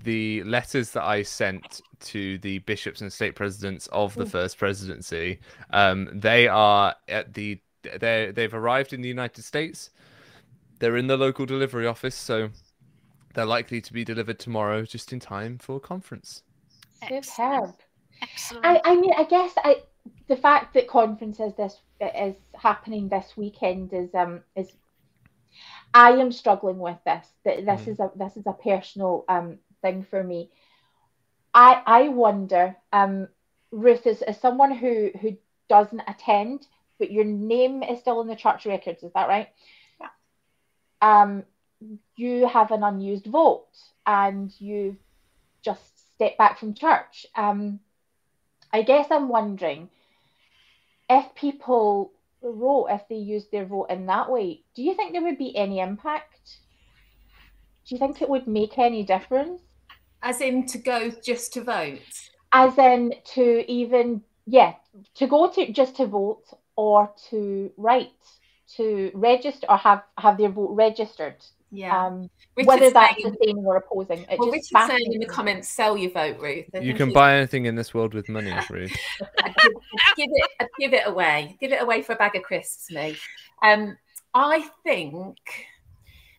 the letters that I sent to the bishops and state presidents of the First Presidency, they've arrived in the United States. They're in the local delivery office, so they're likely to be delivered tomorrow, just in time for a conference. Superb. Excellent. I mean, I guess the fact that conference is happening this weekend is I am struggling with this. This is a personal thing for me. I wonder, Ruth, as someone who doesn't attend, but your name is still in the church records, is that right? Yeah. You have an unused vote and you've just stepped back from church. I guess I'm wondering, if people wrote, if they used their vote in that way, do you think there would be any impact? Do you think it would make any difference? As in to go just to vote? As in to even, yeah, to go to just to vote or to write, to register or have their vote registered. Yeah, whether that's sustaining or opposing. Well, Richard's saying in the comments, sell your vote, Ruth. You can buy anything in this world with money, Ruth. I'd give it away. Give it away for a bag of crisps, me. I think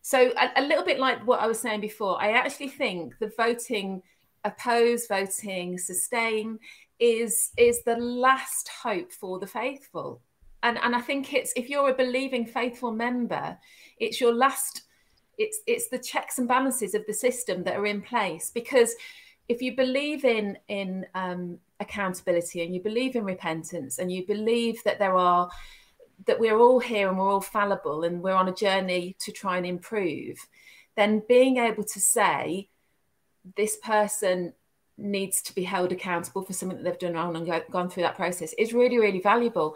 so. A little bit like what I was saying before. I actually think the voting oppose, voting sustain is the last hope for the faithful, and I think it's, if you're a believing faithful member, it's your last. It's the checks and balances of the system that are in place, because if you believe in accountability and you believe in repentance and you believe that that we're all here and we're all fallible and we're on a journey to try and improve, then being able to say this person needs to be held accountable for something that they've done wrong and gone through that process is really, really valuable.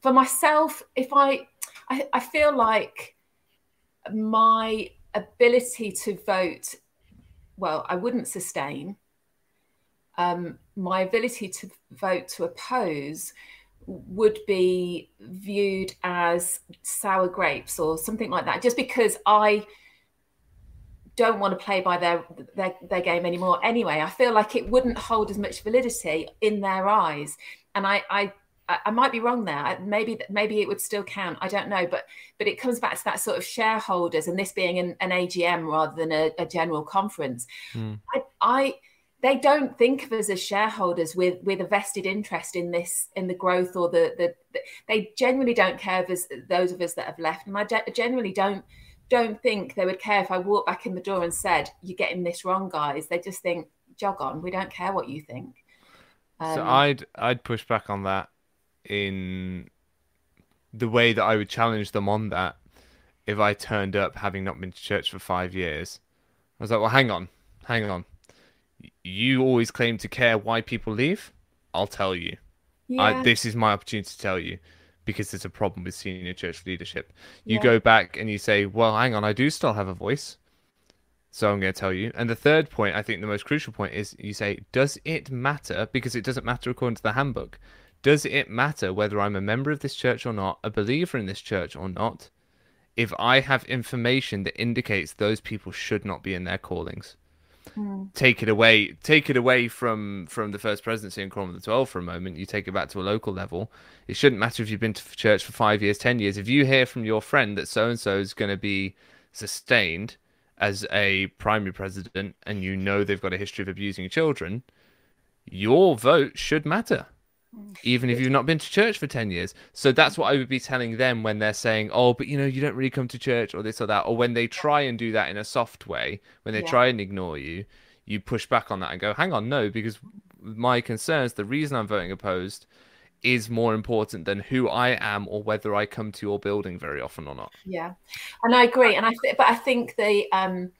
For myself, if I feel like my ability to vote, well, I wouldn't sustain. My ability to vote to oppose would be viewed as sour grapes or something like that, just because I don't want to play by their game anymore. Anyway, I feel like it wouldn't hold as much validity in their eyes. And I might be wrong there. Maybe it would still count. I don't know. But it comes back to that sort of shareholders and this being an AGM rather than a general conference. Mm. They don't think of us as shareholders with a vested interest in this, in the growth or the they genuinely don't care of us, those of us that have left. And I genuinely don't think they would care if I walked back in the door and said, "You're getting this wrong, guys." They just think, "Jog on, we don't care what you think." So I'd push back on that in the way that I would challenge them on that. If I turned up having not been to church for 5 years, I was like, "Well, hang on. You always claim to care why people leave. I'll tell you. Yeah. This is my opportunity to tell you, because there's a problem with senior church leadership. You go back and you say, well, hang on, I do still have a voice. So I'm going to tell you." And the third point, I think the most crucial point, is you say, does it matter? Because it doesn't matter according to the handbook. Does it matter whether I'm a member of this church or not, a believer in this church or not, if I have information that indicates those people should not be in their callings? Take it away from the First Presidency and Quorum of the 12 for a moment. You take it back to a local level. It shouldn't matter if you've been to church for 5 years, 10 years. If you hear from your friend that so-and-so is going to be sustained as a primary president and you know they've got a history of abusing children, your vote should matter, even if you've not been to church for 10 years. So that's what I would be telling them when they're saying, "Oh, but you know, you don't really come to church," or this or that, or when they try and do that in a soft way, when they try and ignore you, you push back on that and go, "Hang on, no, because my concerns, the reason I'm voting opposed is more important than who I am or whether I come to your building very often or not." Yeah, and I agree. And I think the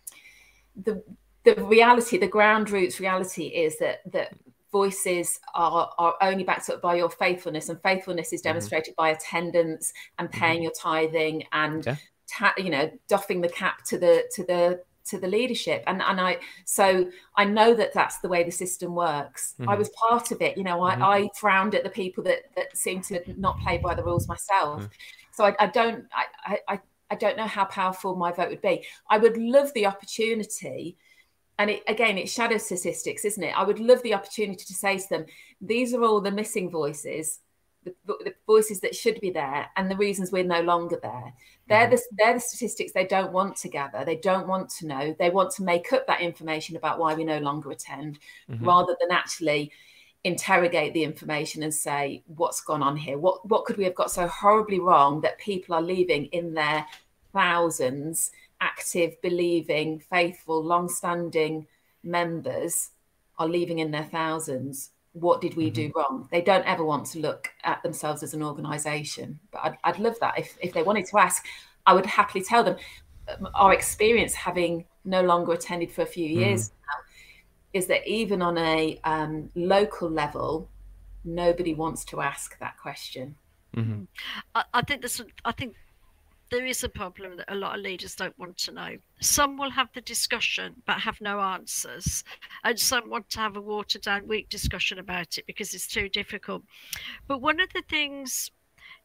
reality, the ground roots reality is that voices are only backed up by your faithfulness, and faithfulness is demonstrated by attendance and paying your tithing and doffing the cap to the leadership. And I know that that's the way the system works. I was part of it. I frowned at the people that seemed to not play by the rules myself. So I don't know how powerful my vote would be. I would love the opportunity. And it's shadow statistics, isn't it? I would love the opportunity to say to them, these are all the missing voices, the voices that should be there, and the reasons we're no longer there. They're the statistics they don't want to gather. They don't want to know. They want to make up that information about why we no longer attend, rather than actually interrogate the information and say, what's gone on here? What could we have got so horribly wrong that people are leaving in their thousands? Active, believing, faithful, long-standing members are leaving in their thousands. What did we do wrong? They don't ever want to look at themselves as an organisation. But I'd love that. If they wanted to ask, I would happily tell them. Our experience, having no longer attended for a few years now, is that even on a local level, nobody wants to ask that question. I think there is a problem that a lot of leaders don't want to know. Some will have the discussion but have no answers, and some want to have a watered down, weak discussion about it because it's too difficult. But one of the things,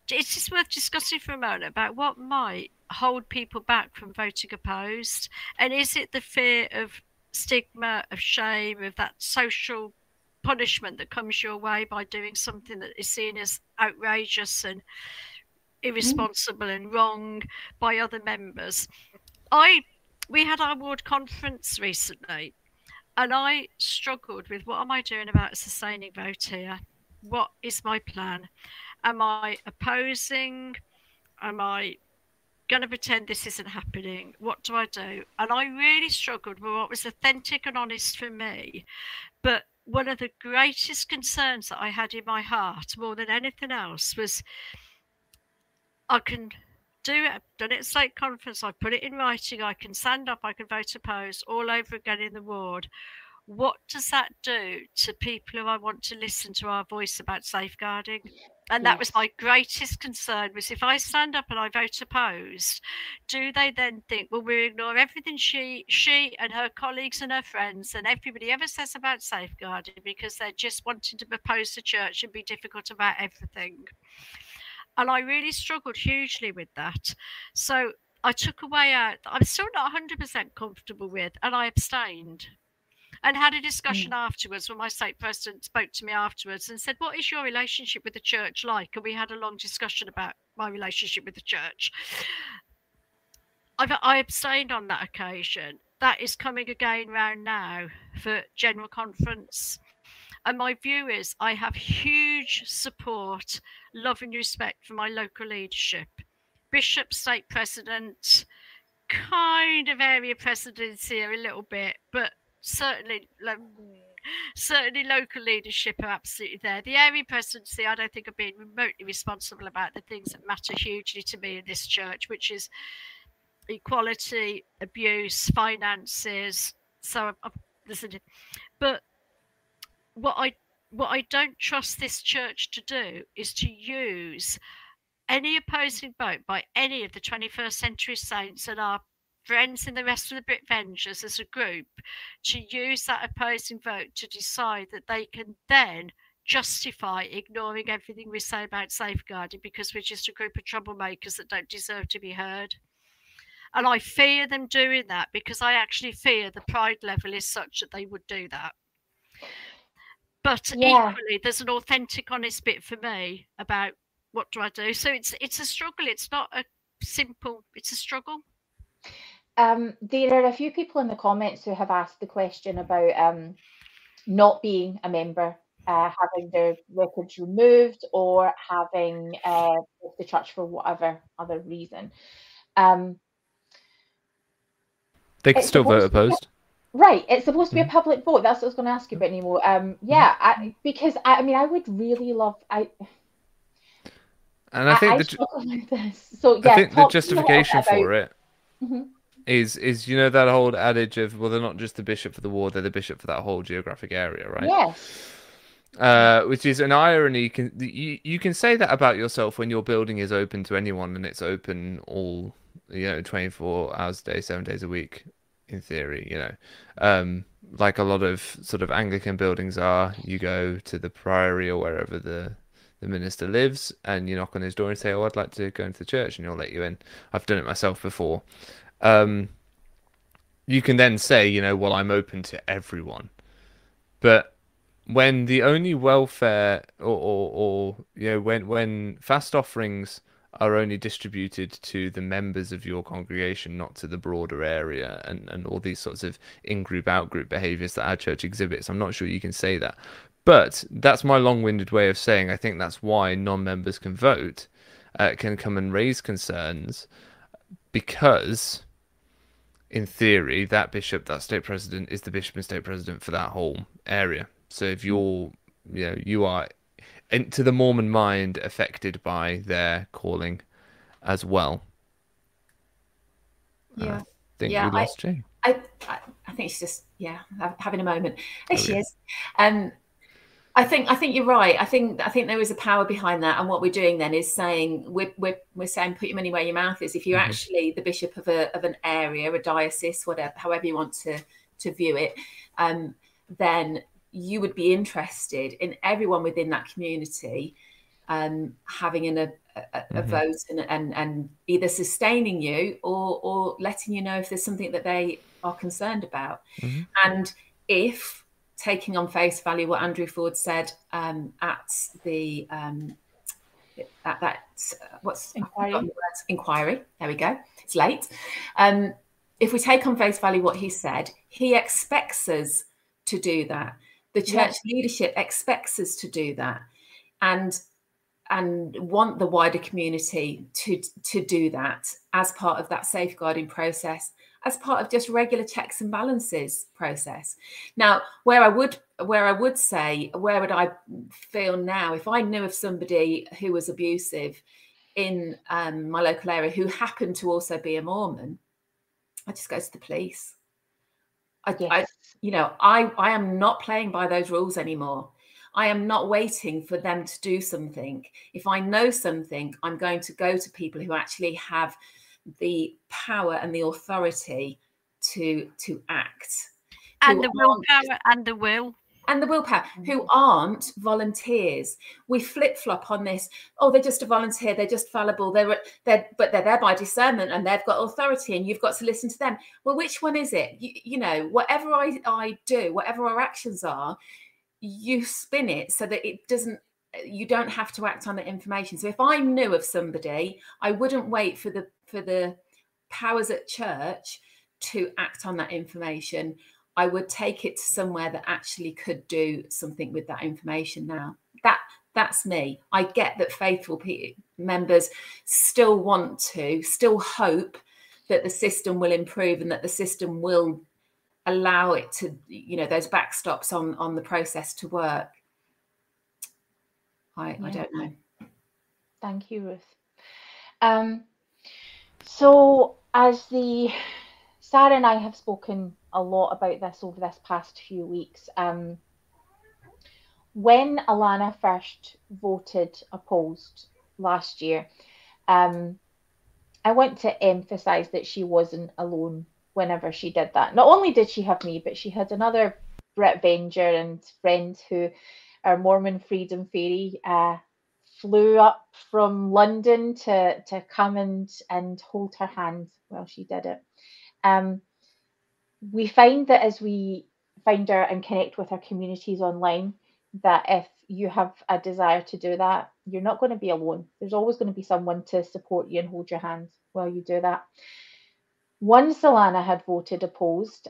it's just worth discussing for a moment about what might hold people back from voting opposed. And is it the fear of stigma, of shame, of that social punishment that comes your way by doing something that is seen as outrageous and irresponsible and wrong by other members? We had our ward conference recently, and I struggled with, what am I doing about a sustaining vote here? What is my plan? Am I opposing? Am I going to pretend this isn't happening? What do I do? And I really struggled with what was authentic and honest for me. But one of the greatest concerns that I had in my heart, more than anything else, was I can do it. I've done it at State Conference. I put it in writing. I can stand up. I can vote opposed all over again in the ward. What does that do to people who I want to listen to our voice about safeguarding? And that was my greatest concern, was if I stand up and I vote opposed, do they then think, well, we ignore everything she and her colleagues and her friends and everybody ever says about safeguarding because they're just wanting to oppose the church and be difficult about everything? And I really struggled hugely with that. So I took a way out that I'm still not 100% comfortable with, and I abstained. And had a discussion afterwards when my state president spoke to me afterwards and said, what is your relationship with the church like? And we had a long discussion about my relationship with the church. I abstained on that occasion. That is coming again round now for General Conference. And my view is I have huge support, love and respect for my local leadership. Bishop, state president, kind of area presidents here a little bit, but certainly local leadership are absolutely there. The area presidency, I don't think I've been remotely responsible about the things that matter hugely to me in this church, which is equality, abuse, finances. So but what I don't trust this church to do is to use any opposing vote by any of the 21st Century Saints and our friends in the rest of the Britvengers as a group to use that opposing vote to decide that they can then justify ignoring everything we say about safeguarding because we're just a group of troublemakers that don't deserve to be heard. And I fear them doing that because I actually fear the pride level is such that they would do that. But equally, there's an authentic, honest bit for me about what do I do. So it's a struggle. It's not a simple, it's a struggle. There are a few people in the comments who have asked the question about not being a member, having their records removed or having left the church for whatever other reason. They can still vote opposed. Right, it's supposed to be a public vote. That's what I was going to ask you about, Nemo. I would really love... I think the justification for it is, you know, that old adage of, well, they're not just the bishop for the ward, they're the bishop for that whole geographic area, right? Yes. Which is an irony. You can say that about yourself when your building is open to anyone and it's open all, 24 hours a day, 7 days a week, in theory, like a lot of sort of Anglican buildings are. You go to the priory or wherever the minister lives and you knock on his door and say, oh, I'd like to go into the church, and he'll let you in. I've done it myself before. You can then say, well, I'm open to everyone. But when the only welfare when fast offerings are only distributed to the members of your congregation, not to the broader area, and all these sorts of in-group, out-group behaviours that our church exhibits, I'm not sure you can say that. But that's my long-winded way of saying I think that's why non-members can vote, can come and raise concerns, because in theory that bishop, that state president, is the bishop and state president for that whole area. So if you're, you are, to the Mormon mind, affected by their calling as well. Yeah. I think we lost Jane. I think she's just having a moment. There she is. I think you're right. I think there is a power behind that, and what we're doing then is saying we're saying put your money where your mouth is. If you're actually the bishop of an area, a diocese, whatever, however you want to view it, then you would be interested in everyone within that community having a vote and either sustaining you or letting you know if there's something that they are concerned about, and if taking on face value what Andrew Ford said at that inquiry. There we go. It's late. If we take on face value what he said, he expects us to do that. The church leadership expects us to do that, and want the wider community to do that as part of that safeguarding process, as part of just regular checks and balances process. Now, where I would where I would say, where would I feel now if I knew of somebody who was abusive in my local area who happened to also be a Mormon? I just go to the police. I am not playing by those rules anymore. I am not waiting for them to do something. If I know something, I'm going to go to people who actually have the power and the authority to act. And the willpower and the will. And the willpower, who aren't volunteers. We flip-flop on this. Oh, they're just a volunteer. They're just fallible. But they're there by discernment and they've got authority and you've got to listen to them. Well, which one is it? You know, whatever I do, whatever our actions are, you spin it so that it doesn't, you don't have to act on the information. So if I knew of somebody, I wouldn't wait for the powers at church to act on that information. I would take it to somewhere that actually could do something with that information now. That's me. I get that faithful members still hope that the system will improve and that the system will allow it to, you know, those backstops on the process to work. I don't know. Thank you, Ruth. So as Sarah and I have spoken a lot about this over this past few weeks. When Alana first voted opposed last year, I want to emphasise that she wasn't alone whenever she did that. Not only did she have me, but she had another Britvenger and friend who our Mormon Freedom Fairy flew up from London to come and hold her hand while she did it. We find that as we find her and connect with our communities online, that if you have a desire to do that, you're not going to be alone. There's always going to be someone to support you and hold your hand while you do that. Once Alana had voted opposed,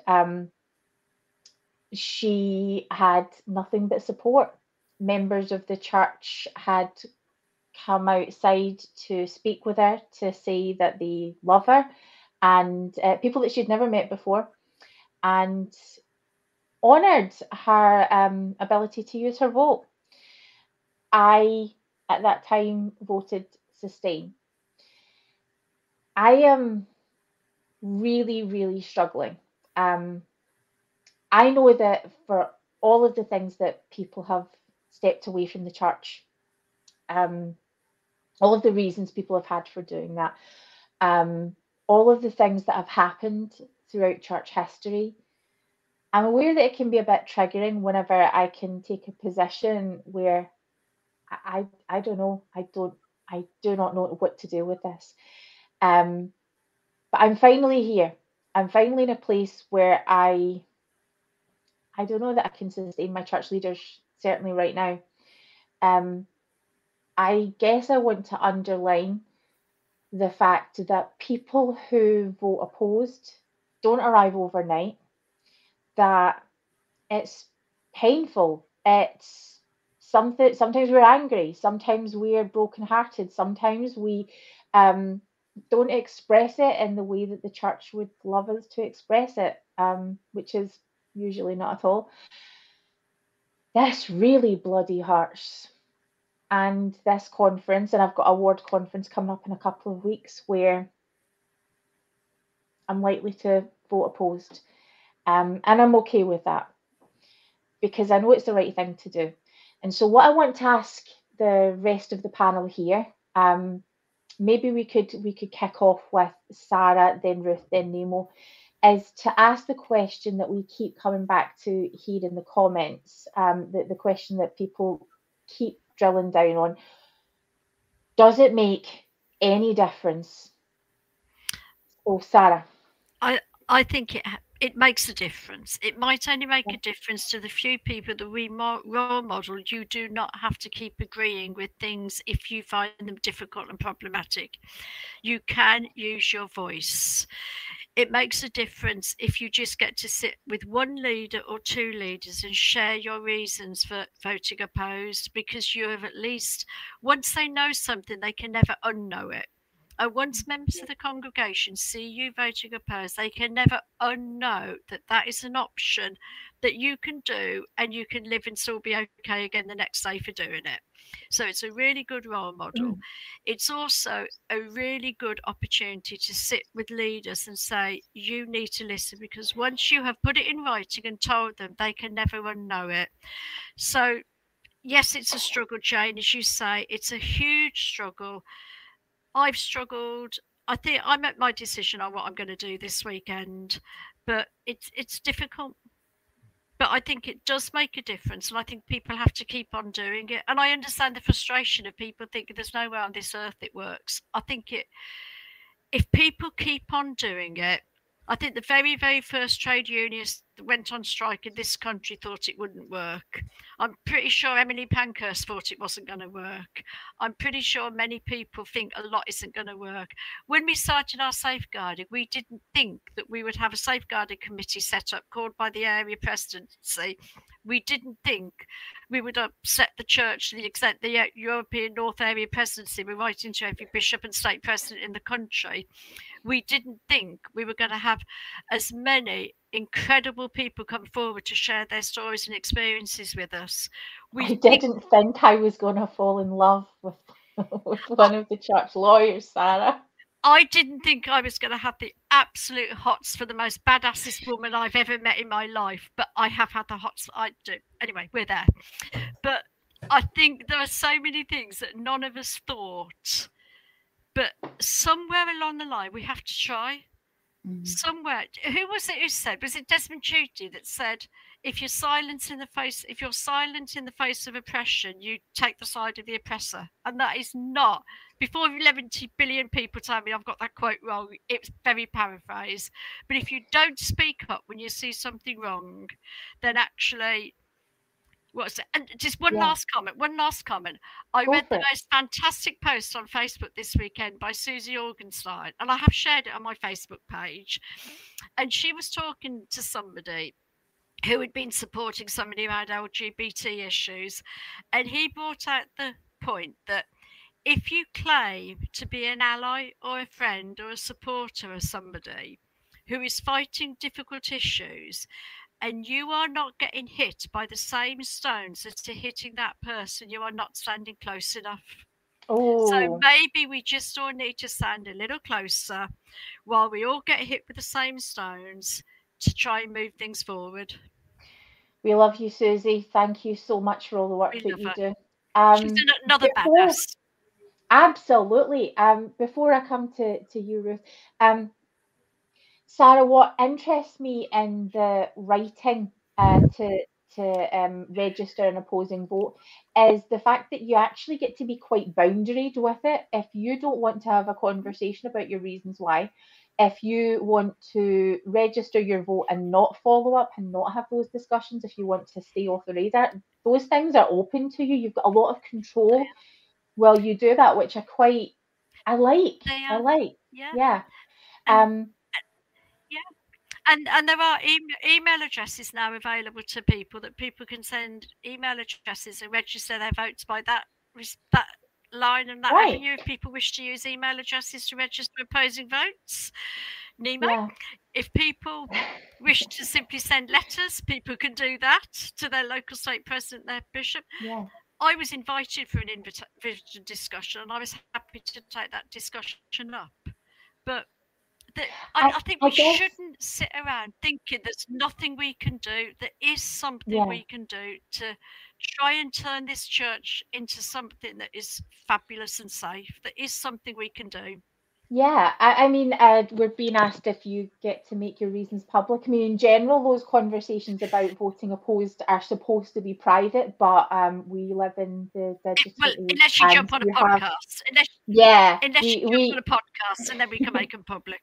she had nothing but support. Members of the church had come outside to speak with her, to say that they love her, and people that she'd never met before, and honoured her ability to use her vote. I, at that time, voted sustain. I am really, really struggling. I know that for all of the things that people have stepped away from the church, all of the reasons people have had for doing that, all of the things that have happened throughout church history, I'm aware that it can be a bit triggering whenever I can take a position where I don't know, I do not know what to do with this. But I'm finally here. I'm finally in a place where I don't know that I can sustain my church leaders, certainly right now. I guess I want to underline the fact that people who vote opposed don't arrive overnight, that it's painful, it's something, sometimes we're angry, sometimes we're brokenhearted, sometimes we don't express it in the way that the church would love us to express it, which is usually not at all. This really bloody hurts. And this conference, and I've got a ward conference coming up in a couple of weeks where I'm likely to vote opposed. And I'm okay with that because I know it's the right thing to do. And so what I want to ask the rest of the panel here, maybe we could kick off with Sarah, then Ruth, then Nemo, is to ask the question that we keep coming back to here in the comments, the question that people keep drilling down on. Does it make any difference? Oh, Sarah. I think it makes a difference. It might only make a difference to the few people that we role model. You do not have to keep agreeing with things if you find them difficult and problematic. You can use your voice. It makes a difference if you just get to sit with one leader or two leaders and share your reasons for voting opposed, because you have at least, once they know something, they can never unknow it. Once members of the congregation see you voting opposed, they can never unknow that that is an option that you can do, and you can live and still be okay again the next day for doing it. So it's a really good role model. Mm. It's also a really good opportunity to sit with leaders and say, you need to listen, because once you have put it in writing and told them, they can never unknow it. So yes, it's a struggle, Jane, as you say, it's a huge struggle. I've struggled. I think I'm at my decision on what I'm going to do this weekend, but it's difficult. But I think it does make a difference, and I think people have to keep on doing it. And I understand the frustration of people thinking there's nowhere on this earth it works. I think if people keep on doing it, I think the very, very first trade unionists that went on strike in this country thought it wouldn't work. I'm pretty sure Emily Pankhurst thought it wasn't going to work. I'm pretty sure many people think a lot isn't going to work. When we started our safeguarding, we didn't think that we would have a safeguarding committee set up called by the area presidency. We didn't think we would upset the church to the extent the European North Area presidency were writing to every bishop and state president in the country. We didn't think we were going to have as many incredible people come forward to share their stories and experiences with us. I didn't think I was going to fall in love with one of the church lawyers, Sarah. I didn't think I was going to have the absolute hots for the most badassest woman I've ever met in my life, but I have had the hots that I do. Anyway, we're there. But I think there are so many things that none of us thought. But somewhere along the line, we have to try. Mm. Somewhere, who was it who said? Was it Desmond Tutu that said, if you're silent in the face of oppression, you take the side of the oppressor? And that is not. Before 11 billion people tell me I've got that quote wrong, it's very paraphrased. But if you don't speak up when you see something wrong, then actually. And just one last comment. I read the most fantastic post on Facebook this weekend by Susie Orgenstein, and I have shared it on my Facebook page. And she was talking to somebody who had been supporting somebody around LGBT issues, and he brought out the point that if you claim to be an ally or a friend or a supporter of somebody who is fighting difficult issues, and you are not getting hit by the same stones that are hitting that person, you are not standing close enough. Oh. So maybe we just all need to stand a little closer while we all get hit with the same stones to try and move things forward. We love you, Susie. Thank you so much for all the work that you do. She's another badass. Absolutely. Before I come to you, Ruth, Sarah, what interests me in the writing to register an opposing vote is the fact that you actually get to be quite boundaried with it. If you don't want to have a conversation about your reasons why, if you want to register your vote and not follow up and not have those discussions, if you want to stay off the radar, those things are open to you. You've got a lot of control while you do that, which I like. Yeah. And there are email addresses now available to people that people can send email addresses and register their votes by that line and that avenue. If people wish to use email addresses to register opposing votes, Nemo. Yeah. If people wish to simply send letters, people can do that to their local state president, their bishop. Yeah. I was invited for an invitation discussion, and I was happy to take that discussion up. But I think we shouldn't sit around thinking there's nothing we can do. There is something we can do to try and turn this church into something that is fabulous and safe. There is something we can do. Yeah, I mean, we're being asked if you get to make your reasons public. I mean, in general, those conversations about voting opposed are supposed to be private, but we live in the digital age. Well, unless you jump on a podcast. Unless you jump on a podcast, and then we can make them public.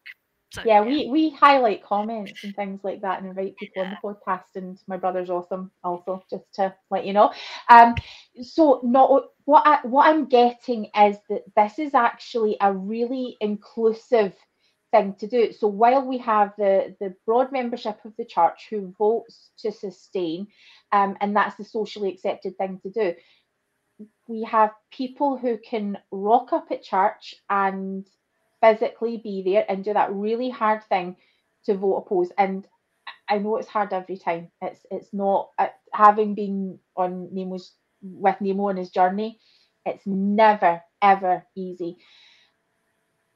So, yeah, we highlight comments and things like that and invite people on the podcast. And my brother's awesome also, just to let you know. So what I'm getting is that this is actually a really inclusive thing to do. So while we have the broad membership of the church who votes to sustain, and that's the socially accepted thing to do, we have people who can rock up at church and physically be there and do that really hard thing to vote opposed. And I know it's hard every time. It's not, having been on Nemo on his journey, it's never, ever easy.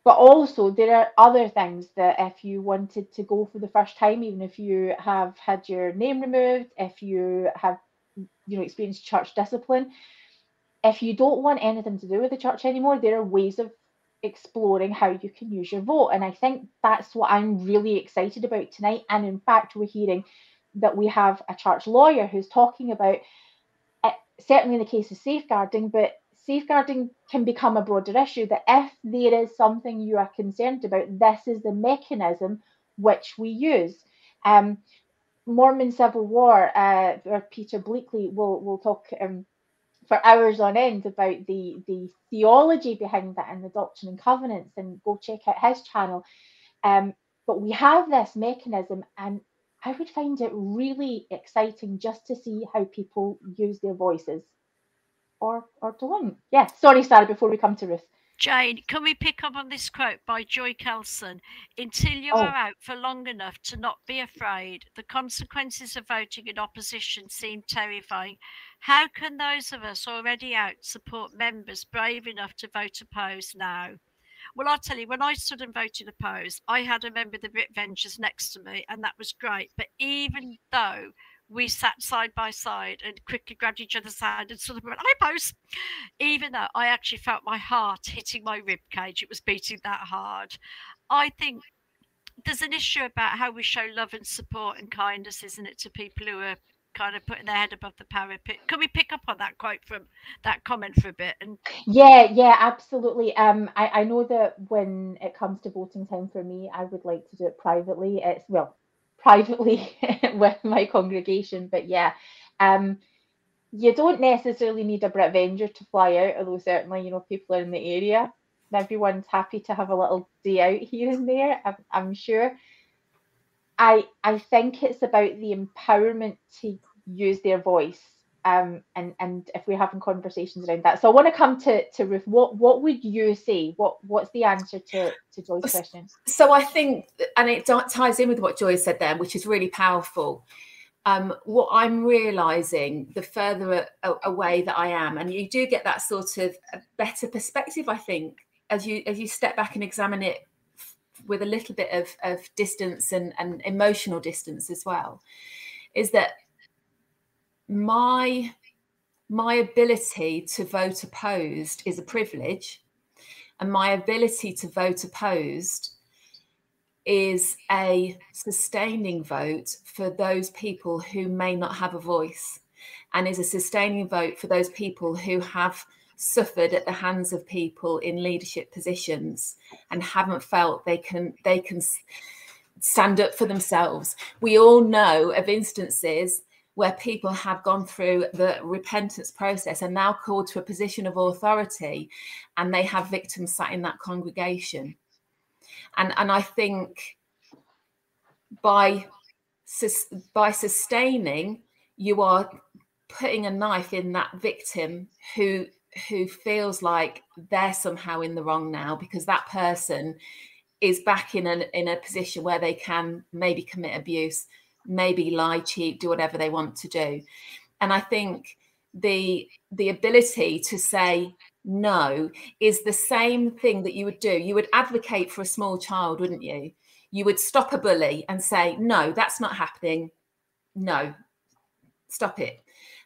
But also there are other things that if you wanted to go for the first time, even if you have had your name removed, if you have, you know, experienced church discipline, if you don't want anything to do with the church anymore, there are ways of exploring how you can use your vote. And I think that's what I'm really excited about tonight. And in fact, we're hearing that we have a church lawyer who's talking about, certainly in the case of safeguarding, but safeguarding can become a broader issue, that if there is something you are concerned about, this is the mechanism which we use. Mormon Civil War, or Peter Bleakley will talk for hours on end about the theology behind that and the Doctrine and Covenants, and go check out his channel. But we have this mechanism, and I would find it really exciting just to see how people use their voices. Or don't. Yeah, sorry, Sarah, before we come to Ruth. Jane, can we pick up on this quote by Joy Kelson? Until you are out for long enough to not be afraid, the consequences of voting in opposition seem terrifying. How can those of us already out support members brave enough to vote opposed now? Well, I'll tell you, when I stood and voted opposed, I had a member of the Britvengers next to me, and that was great. But even though we sat side by side and quickly grabbed each other's hand and sort of went, I post, even though I actually felt my heart hitting my rib cage, it was beating that hard. I think there's an issue about how we show love and support and kindness, isn't it, to people who are kind of putting their head above the parapet. Can we pick up on that quote from that comment for a bit? And yeah, absolutely. I know that when it comes to voting time for me, I would like to do it privately. Privately with my congregation, but yeah, you don't necessarily need a Britvenger to fly out, although certainly, you know, people are in the area and everyone's happy to have a little day out here and there, I'm sure. I think it's about the empowerment to use their voice, and if we're having conversations around that. So I want to come to Ruth. What would you say? What's the answer to Joy's question? So I think, and it ties in with what Joy said there, which is really powerful. What I'm realising the further away that I am, and you do get that sort of better perspective, I think, as you step back and examine it with a little bit of distance and emotional distance as well, is that my ability to vote opposed is a privilege, and my ability to vote opposed is a sustaining vote for those people who may not have a voice, and is a sustaining vote for those people who have suffered at the hands of people in leadership positions and haven't felt they can stand up for themselves. We all know of instances where people have gone through the repentance process and now called to a position of authority, and they have victims sat in that congregation. And I think by sustaining, you are putting a knife in that victim who feels like they're somehow in the wrong now, because that person is back in a position where they can maybe commit abuse, maybe lie, cheat, do whatever they want to do. And I think the ability to say no is the same thing that you would do. You would advocate for a small child, wouldn't you? You would stop a bully and say, no, that's not happening. No, stop it.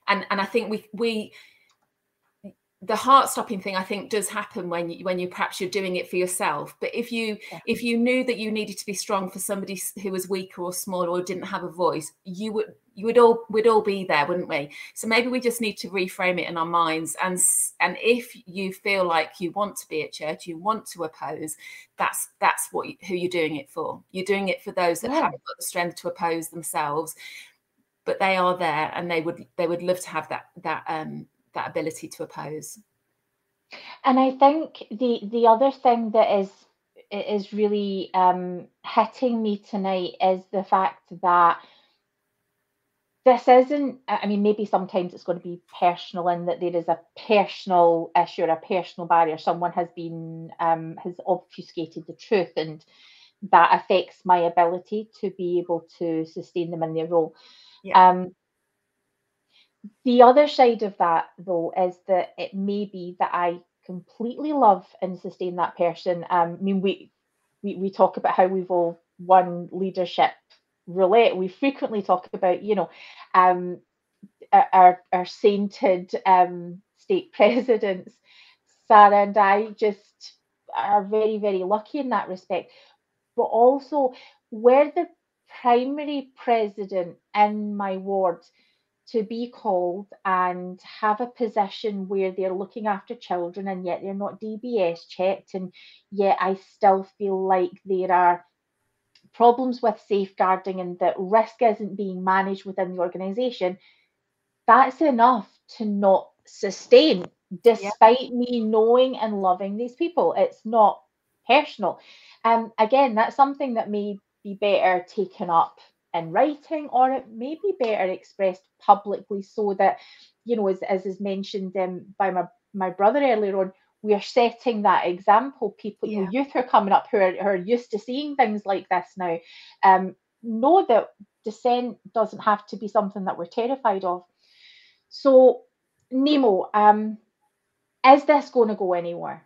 And I think we the heart stopping thing, I think, does happen when you perhaps you're doing it for yourself. But if you knew that you needed to be strong for somebody who was weaker or smaller or didn't have a voice, we'd all be there, wouldn't we? So maybe we just need to reframe it in our minds. And if you feel like you want to be at church, you want to oppose, that's who you're doing it for. You're doing it for those that haven't got the strength to oppose themselves, but they are there and they would love to have that ability to oppose. And I think the other thing that is really hitting me tonight is the fact that This isn't, I mean, maybe sometimes it's going to be personal in that there is a personal issue or a personal barrier. Someone has been, has obfuscated the truth, and that affects my ability to be able to sustain them in their role. Yeah. The other side of that, though, is that it may be that I completely love and sustain that person. I mean, we talk about how we've all won leadership roulette. We frequently talk about, you know, our sainted state presidents. Sarah and I just are very, very lucky in that respect. But also, we're the primary president in my ward to be called and have a position where they're looking after children, and yet they're not DBS checked, and yet I still feel like there are problems with safeguarding and that risk isn't being managed within the organisation. That's enough to not sustain, despite me knowing and loving these people. It's not personal. Again, that's something that may be better taken up in writing, or it may be better expressed publicly, so that, you know, as is mentioned by my brother earlier on, we are setting that example. People, you know, youth who are coming up who are used to seeing things like this now, know that dissent doesn't have to be something that we're terrified of. So, Nemo, is this going to go anywhere?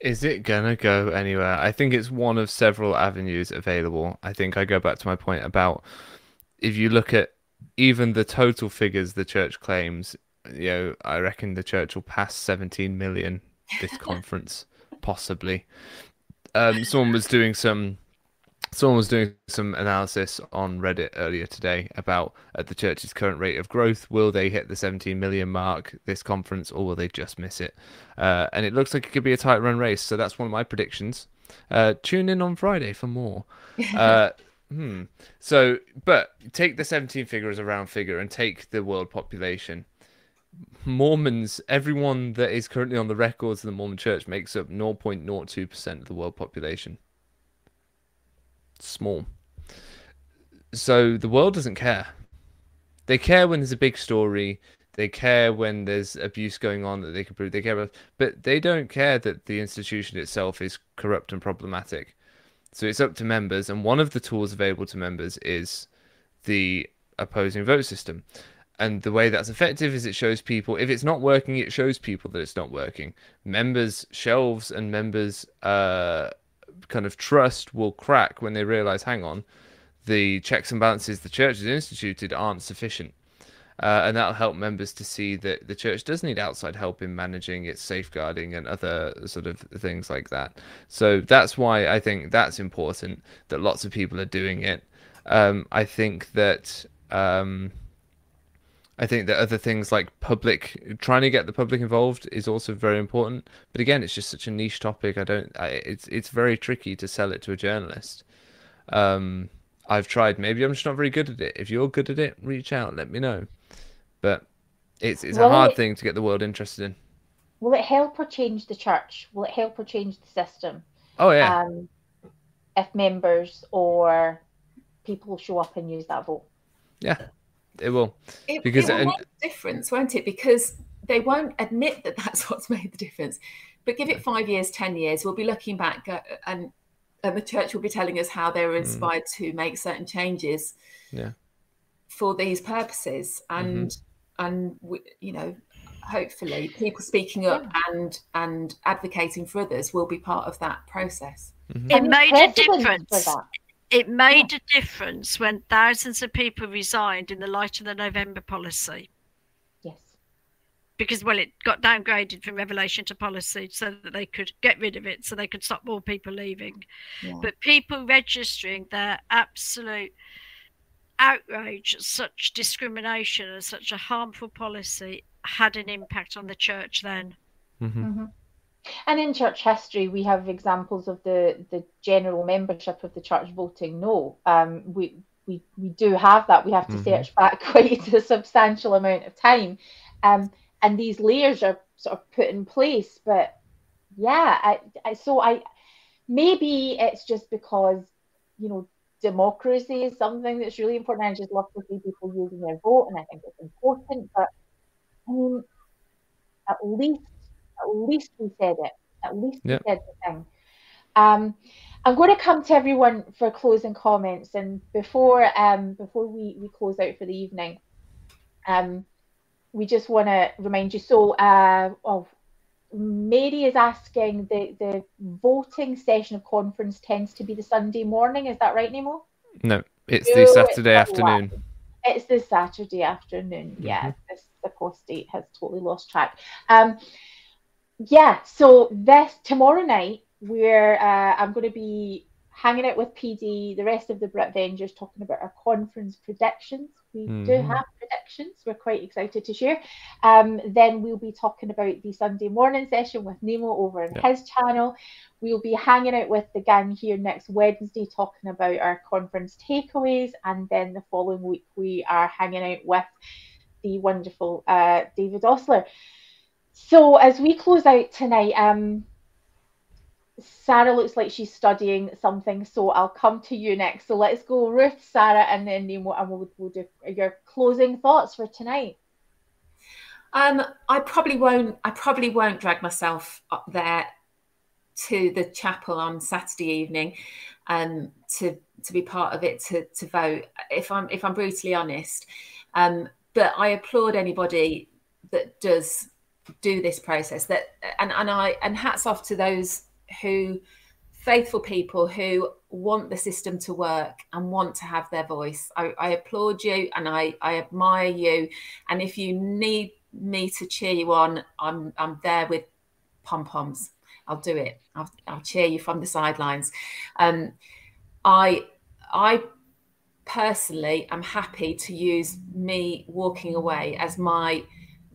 Is it going to go anywhere? I think it's one of several avenues available. I think I go back to my point about, if you look at even the total figures the church claims, you know, I reckon the church will pass 17 million this conference, possibly. Someone was doing some analysis on Reddit earlier today about, at the church's current rate of growth, will they hit the 17 million mark this conference, or will they just miss it? And it looks like it could be a tight run race. So that's one of my predictions. Tune in on Friday for more. So, but take the 17 figure as a round figure and take the world population. Mormons, everyone that is currently on the records of the Mormon Church, makes up 0.02% of the world population. Small. So the world doesn't care. They care when there's a big story. They care when there's abuse going on that they can prove. They care about, but they don't care that the institution itself is corrupt and problematic. So it's up to members, and one of the tools available to members is the opposing vote system. And the way that's effective is it shows people, if it's not working, it shows people that it's not working. Members' shelves and members' kind of trust will crack when they realize, hang on, the checks and balances the church has instituted aren't sufficient. And that'll help members to see that the church does need outside help in managing its safeguarding and other sort of things like that. So that's why I think that's important, that lots of people are doing it. I think that... I think that other things like trying to get the public involved is also very important. But again, it's just such a niche topic. It's very tricky to sell it to a journalist. I've tried. Maybe I'm just not very good at it. If you're good at it, reach out, let me know. But it's a hard thing to get the world interested in. Will it help or change the church? Will it help or change the system? Oh yeah. If members or people show up and use that vote. Yeah. It will. It will make a difference, won't it? Because they won't admit that that's what's made the difference. But give it 5 years, 10 years, we'll be looking back and the church will be telling us how they were inspired to make certain changes for these purposes. And we, you know, hopefully people speaking up and advocating for others will be part of that process. It made a difference. It made a difference when thousands of people resigned in the light of the November policy. Yes. Because, well, it got downgraded from revelation to policy so that they could get rid of it, so they could stop more people leaving. Yeah. But people registering their absolute outrage at such discrimination and such a harmful policy had an impact on the church then. And in church history, we have examples of the general membership of the church voting no. We do have that. We have to search back quite a substantial amount of time. And these layers are sort of put in place. But yeah, so maybe it's just because, you know, democracy is something that's really important. I just love to see people using their vote, and I think it's important. But I mean, at least we said it. At least we said the thing. I'm going to come to everyone for closing comments, and before we close out for the evening, we just want to remind you. So, Mary is asking, the voting session of conference tends to be the Sunday morning. Is that right, Nemo? No, it's the Saturday afternoon. It's the Saturday afternoon. Mm-hmm. Yeah, the post date has totally lost track. Yeah, so tomorrow night, I'm going to be hanging out with PD, the rest of the Britvengers, talking about our conference predictions. We do have predictions. We're quite excited to share. Then we'll be talking about the Sunday morning session with Nemo over on his channel. We'll be hanging out with the gang here next Wednesday, talking about our conference takeaways. And then the following week, we are hanging out with the wonderful David Osler. So as we close out tonight, Sarah looks like she's studying something, so I'll come to you next. So let's go Ruth, Sarah, and then Nemo, and we'll do your closing thoughts for tonight. I probably won't drag myself up there to the chapel on Saturday evening to be part of it, to vote, if I'm brutally honest. But I applaud anybody that does do this process, and hats off to those faithful people who want the system to work and want to have their voice. I applaud you, and I admire you, and if you need me to cheer you on, I'm there with pom-poms. I'll do it. I'll cheer you from the sidelines. I personally am happy to use me walking away as my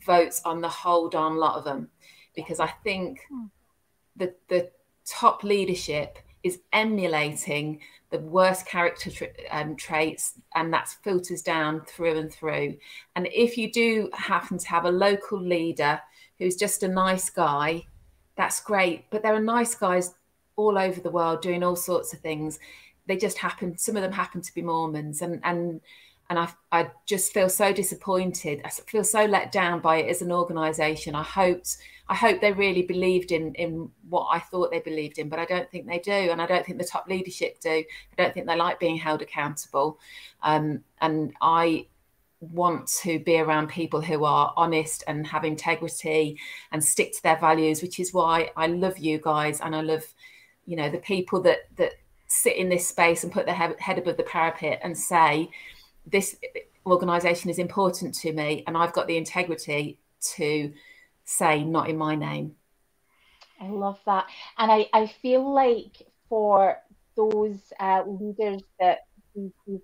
votes on the whole darn lot of them, because I think the top leadership is emulating the worst character traits, and that filters down through and through. And if you do happen to have a local leader who's just a nice guy, that's great. But there are nice guys all over the world doing all sorts of things. They just happen, some of them happen to be Mormons. And I just feel so disappointed. I feel so let down by it as an organisation. I hope they really believed in what I thought they believed in, but I don't think they do, and I don't think the top leadership do. I don't think they like being held accountable. And I want to be around people who are honest and have integrity and stick to their values, which is why I love you guys, and I love, you know, the people that sit in this space and put their head above the parapet and say, this organisation is important to me, and I've got the integrity to say not in my name. I love that. And I feel like for those leaders that we've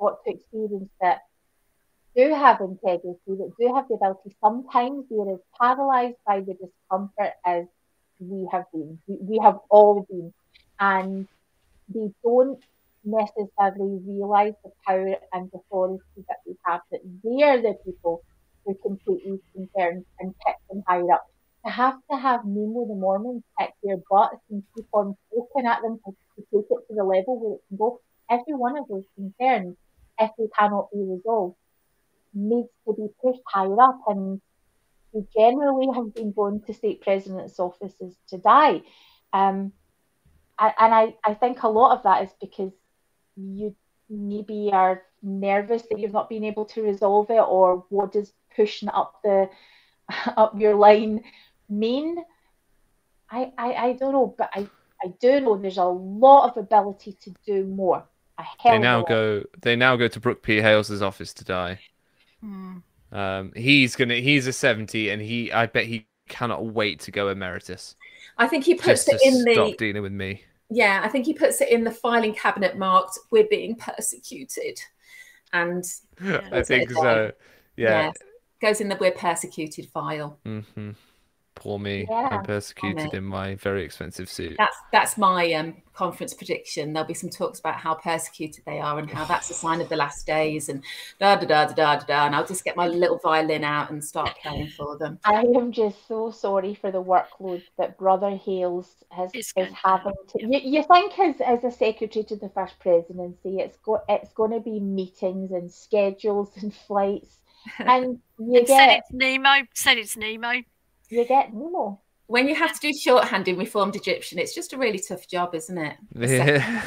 got to experience that do have integrity, that do have the ability, sometimes they are as paralysed by the discomfort as we have been. We have all been. And they don't necessarily realise the power and authority that we have, that they are the people who can take these concerns and pick them higher up. To have Nemo the Mormons pick their butts and keep on poking at them to take it to the level where it can go, every one of those concerns, if they cannot be resolved, needs to be pushed higher up, and we generally have been going to state presidents' offices to die. And I think a lot of that is because you maybe are nervous that you've not been able to resolve it, or what does pushing up your line mean? I don't know, but I do know there's a lot of ability to do more. They now go to Brooke P. Hales' office to die. He's a 70, and I bet he cannot wait to go emeritus. I think he puts it in the stop dealing with me. Yeah, I think he puts it in the filing cabinet marked "We're being persecuted," and I think so. Yeah, goes in the "We're persecuted" file. Mm-hmm. poor me, I'm persecuted in my very expensive suit. That's my conference prediction. There'll be some talks about how persecuted they are and how that's a sign of the last days and da da da da da da da. And I'll just get my little violin out and start playing for them. I am just so sorry for the workload that Brother Hales is having to. You think as a secretary to the First Presidency, it's going to be meetings and schedules and flights. And you and get Said it's Nemo. You get Nemo. When you have to do shorthand in Reformed Egyptian, it's just a really tough job, isn't it? Yeah.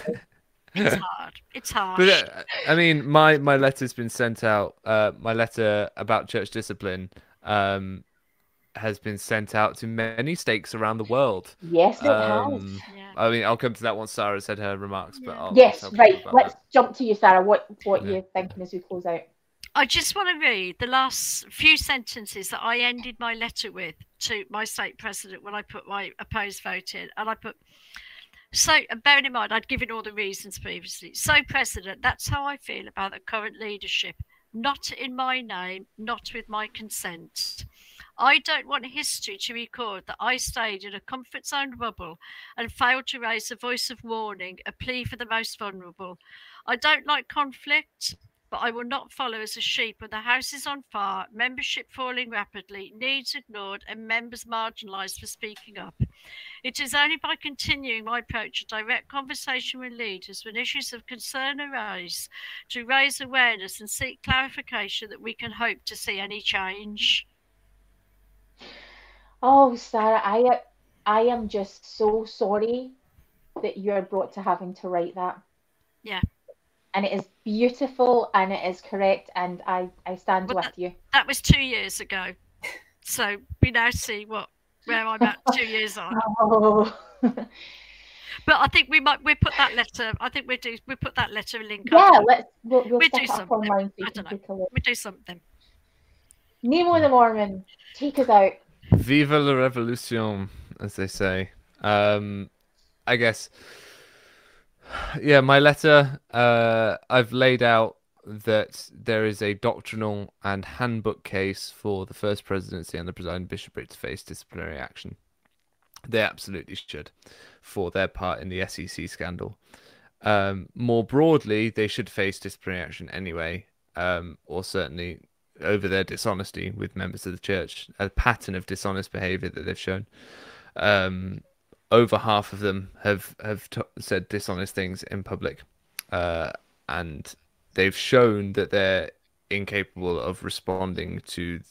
It's hard. It's hard. But, I mean, my letter's been sent out. My letter about church discipline has been sent out to many stakes around the world. Yes, it has. Yeah. I mean, I'll come to that once Sarah said her remarks. Yeah. But Let's jump to you, Sarah. What you're thinking as we close out? I just want to read the last few sentences that I ended my letter with to my state president when I put my opposed vote in. And I put, and bearing in mind, I'd given all the reasons previously. So, President, that's how I feel about the current leadership. Not in my name, not with my consent. I don't want history to record that I stayed in a comfort zone bubble and failed to raise a voice of warning, a plea for the most vulnerable. I don't like conflict, but I will not follow as a sheep when the house is on fire, membership falling rapidly, needs ignored, and members marginalised for speaking up. It is only by continuing my approach of direct conversation with leaders when issues of concern arise to raise awareness and seek clarification that we can hope to see any change. Oh, Sarah, I am just so sorry that you're brought to having to write that. Yeah. And it is beautiful and it is correct, and I stand with you. That was 2 years ago. So we now see where I'm at 2 years on. Oh. But I think we put that letter, I think we put that letter link up. Yeah, we'll do something. I don't know. We'll do something. Nemo the Mormon, take us out. Viva la revolution, as they say. I guess. Yeah, my letter, I've laid out that there is a doctrinal and handbook case for the First Presidency and the presiding bishopric to face disciplinary action. They absolutely should for their part in the SEC scandal. More broadly, they should face disciplinary action anyway, or certainly over their dishonesty with members of the church, a pattern of dishonest behaviour that they've shown. Over half of them have said dishonest things in public, and they've shown that they're incapable of responding to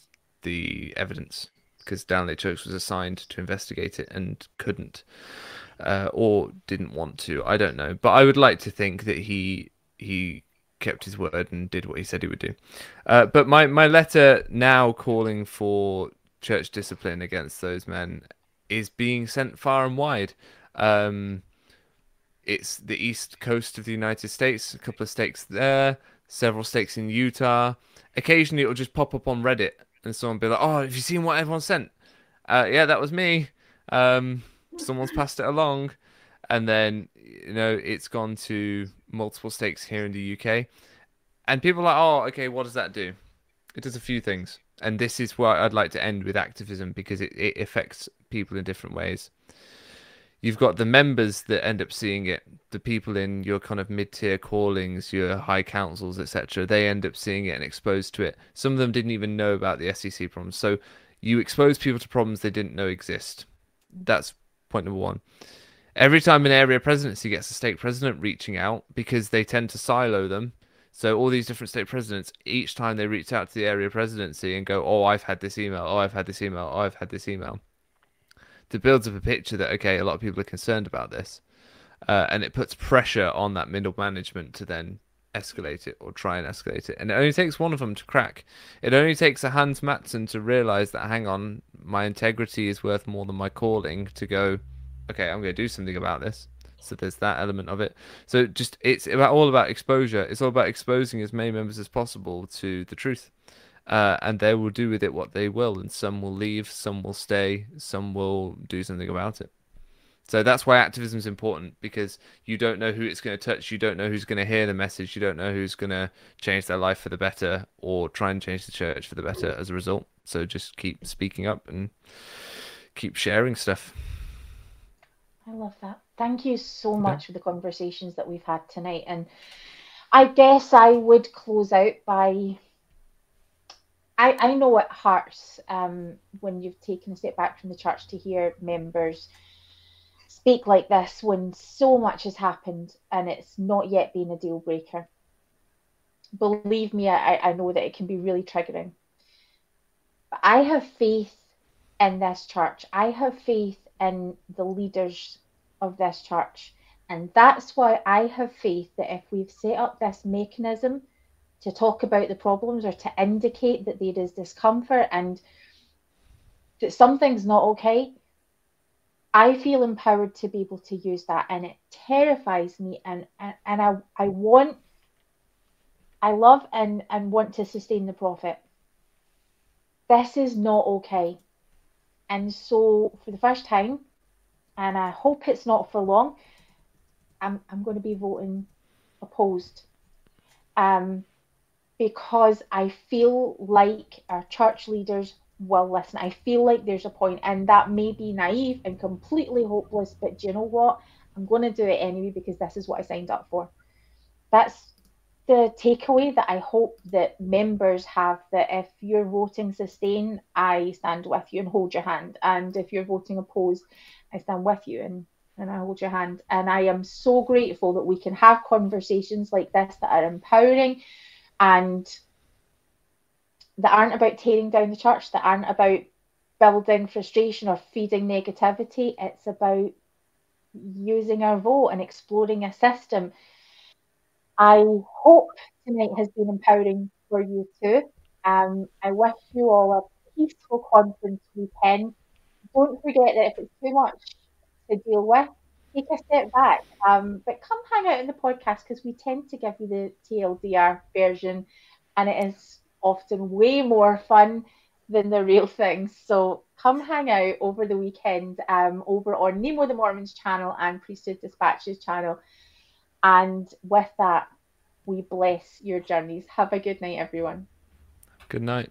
the evidence because Dallin H. Oaks was assigned to investigate it and couldn't, or didn't want to. I don't know, but I would like to think that he kept his word and did what he said he would do. But my letter now calling for church discipline against those men is being sent far and wide. It's the east coast of the United States, a couple of stakes there, several stakes in Utah. Occasionally it'll just pop up on Reddit and someone be like, oh, have you seen what everyone sent? Yeah, that was me. Someone's passed it along. And then, you know, it's gone to multiple stakes here in the UK. And people are like, oh, okay, what does that do? It does a few things. And this is why I'd like to end with activism, because it affects people in different ways. You've got the members that end up seeing it, the people in your kind of mid-tier callings, your high councils, etc. They end up seeing it and exposed to it. Some of them didn't even know about the SEC problems. So you expose people to problems they didn't know exist. That's point number one. Every time an area presidency gets a state president reaching out, because they tend to silo them, so all these different state presidents, each time they reach out to the area presidency and go, oh, I've had this email, oh, I've had this email, oh, I've had this email. That builds up a picture that, okay, a lot of people are concerned about this. And it puts pressure on that middle management to then escalate it or try and escalate it. And it only takes one of them to crack. It only takes a Hans Mattson to realise that, hang on, my integrity is worth more than my calling, to go, okay, I'm going to do something about this. So there's that element of it. So just it's all about exposure. It's all about exposing as many members as possible to the truth, and they will do with it what they will. And some will leave, some will stay, some will do something about it. So that's why activism is important, because you don't know who it's going to touch. You don't know who's going to hear the message. You don't know who's going to change their life for the better or try and change the church for the better as a result. So just keep speaking up and keep sharing stuff. I love that. Thank you so much for the conversations that we've had tonight. And I guess I would close out by, I know it hurts when you've taken a step back from the church to hear members speak like this when so much has happened and it's not yet been a deal breaker. Believe me, I know that it can be really triggering. But I have faith in this church. I have faith in the leaders of this church. And that's why I have faith that if we've set up this mechanism to talk about the problems or to indicate that there is discomfort and that something's not okay, I feel empowered to be able to use that. And it terrifies me. And I love and want to sustain the prophet. This is not okay. And so for the first time, and I hope it's not for long, I'm going to be voting opposed. Because I feel like our church leaders will listen. I feel like there's a point, and that may be naive and completely hopeless, but do you know what? I'm going to do it anyway because this is what I signed up for. That's the takeaway that I hope that members have, that if you're voting sustain, I stand with you and hold your hand. And if you're voting opposed, I stand with you and I hold your hand. And I am so grateful that we can have conversations like this that are empowering and that aren't about tearing down the church, that aren't about building frustration or feeding negativity. It's about using our vote and exploring a system. I hope tonight has been empowering for you too. I wish you all a peaceful conference weekend. Don't forget that if it's too much to deal with, take a step back. But come hang out in the podcast because we tend to give you the TLDR version and it is often way more fun than the real thing. So come hang out over the weekend over on Nemo the Mormon's channel and Priesthood Dispatches channel. And with that, we bless your journeys. Have a good night, everyone. Good night.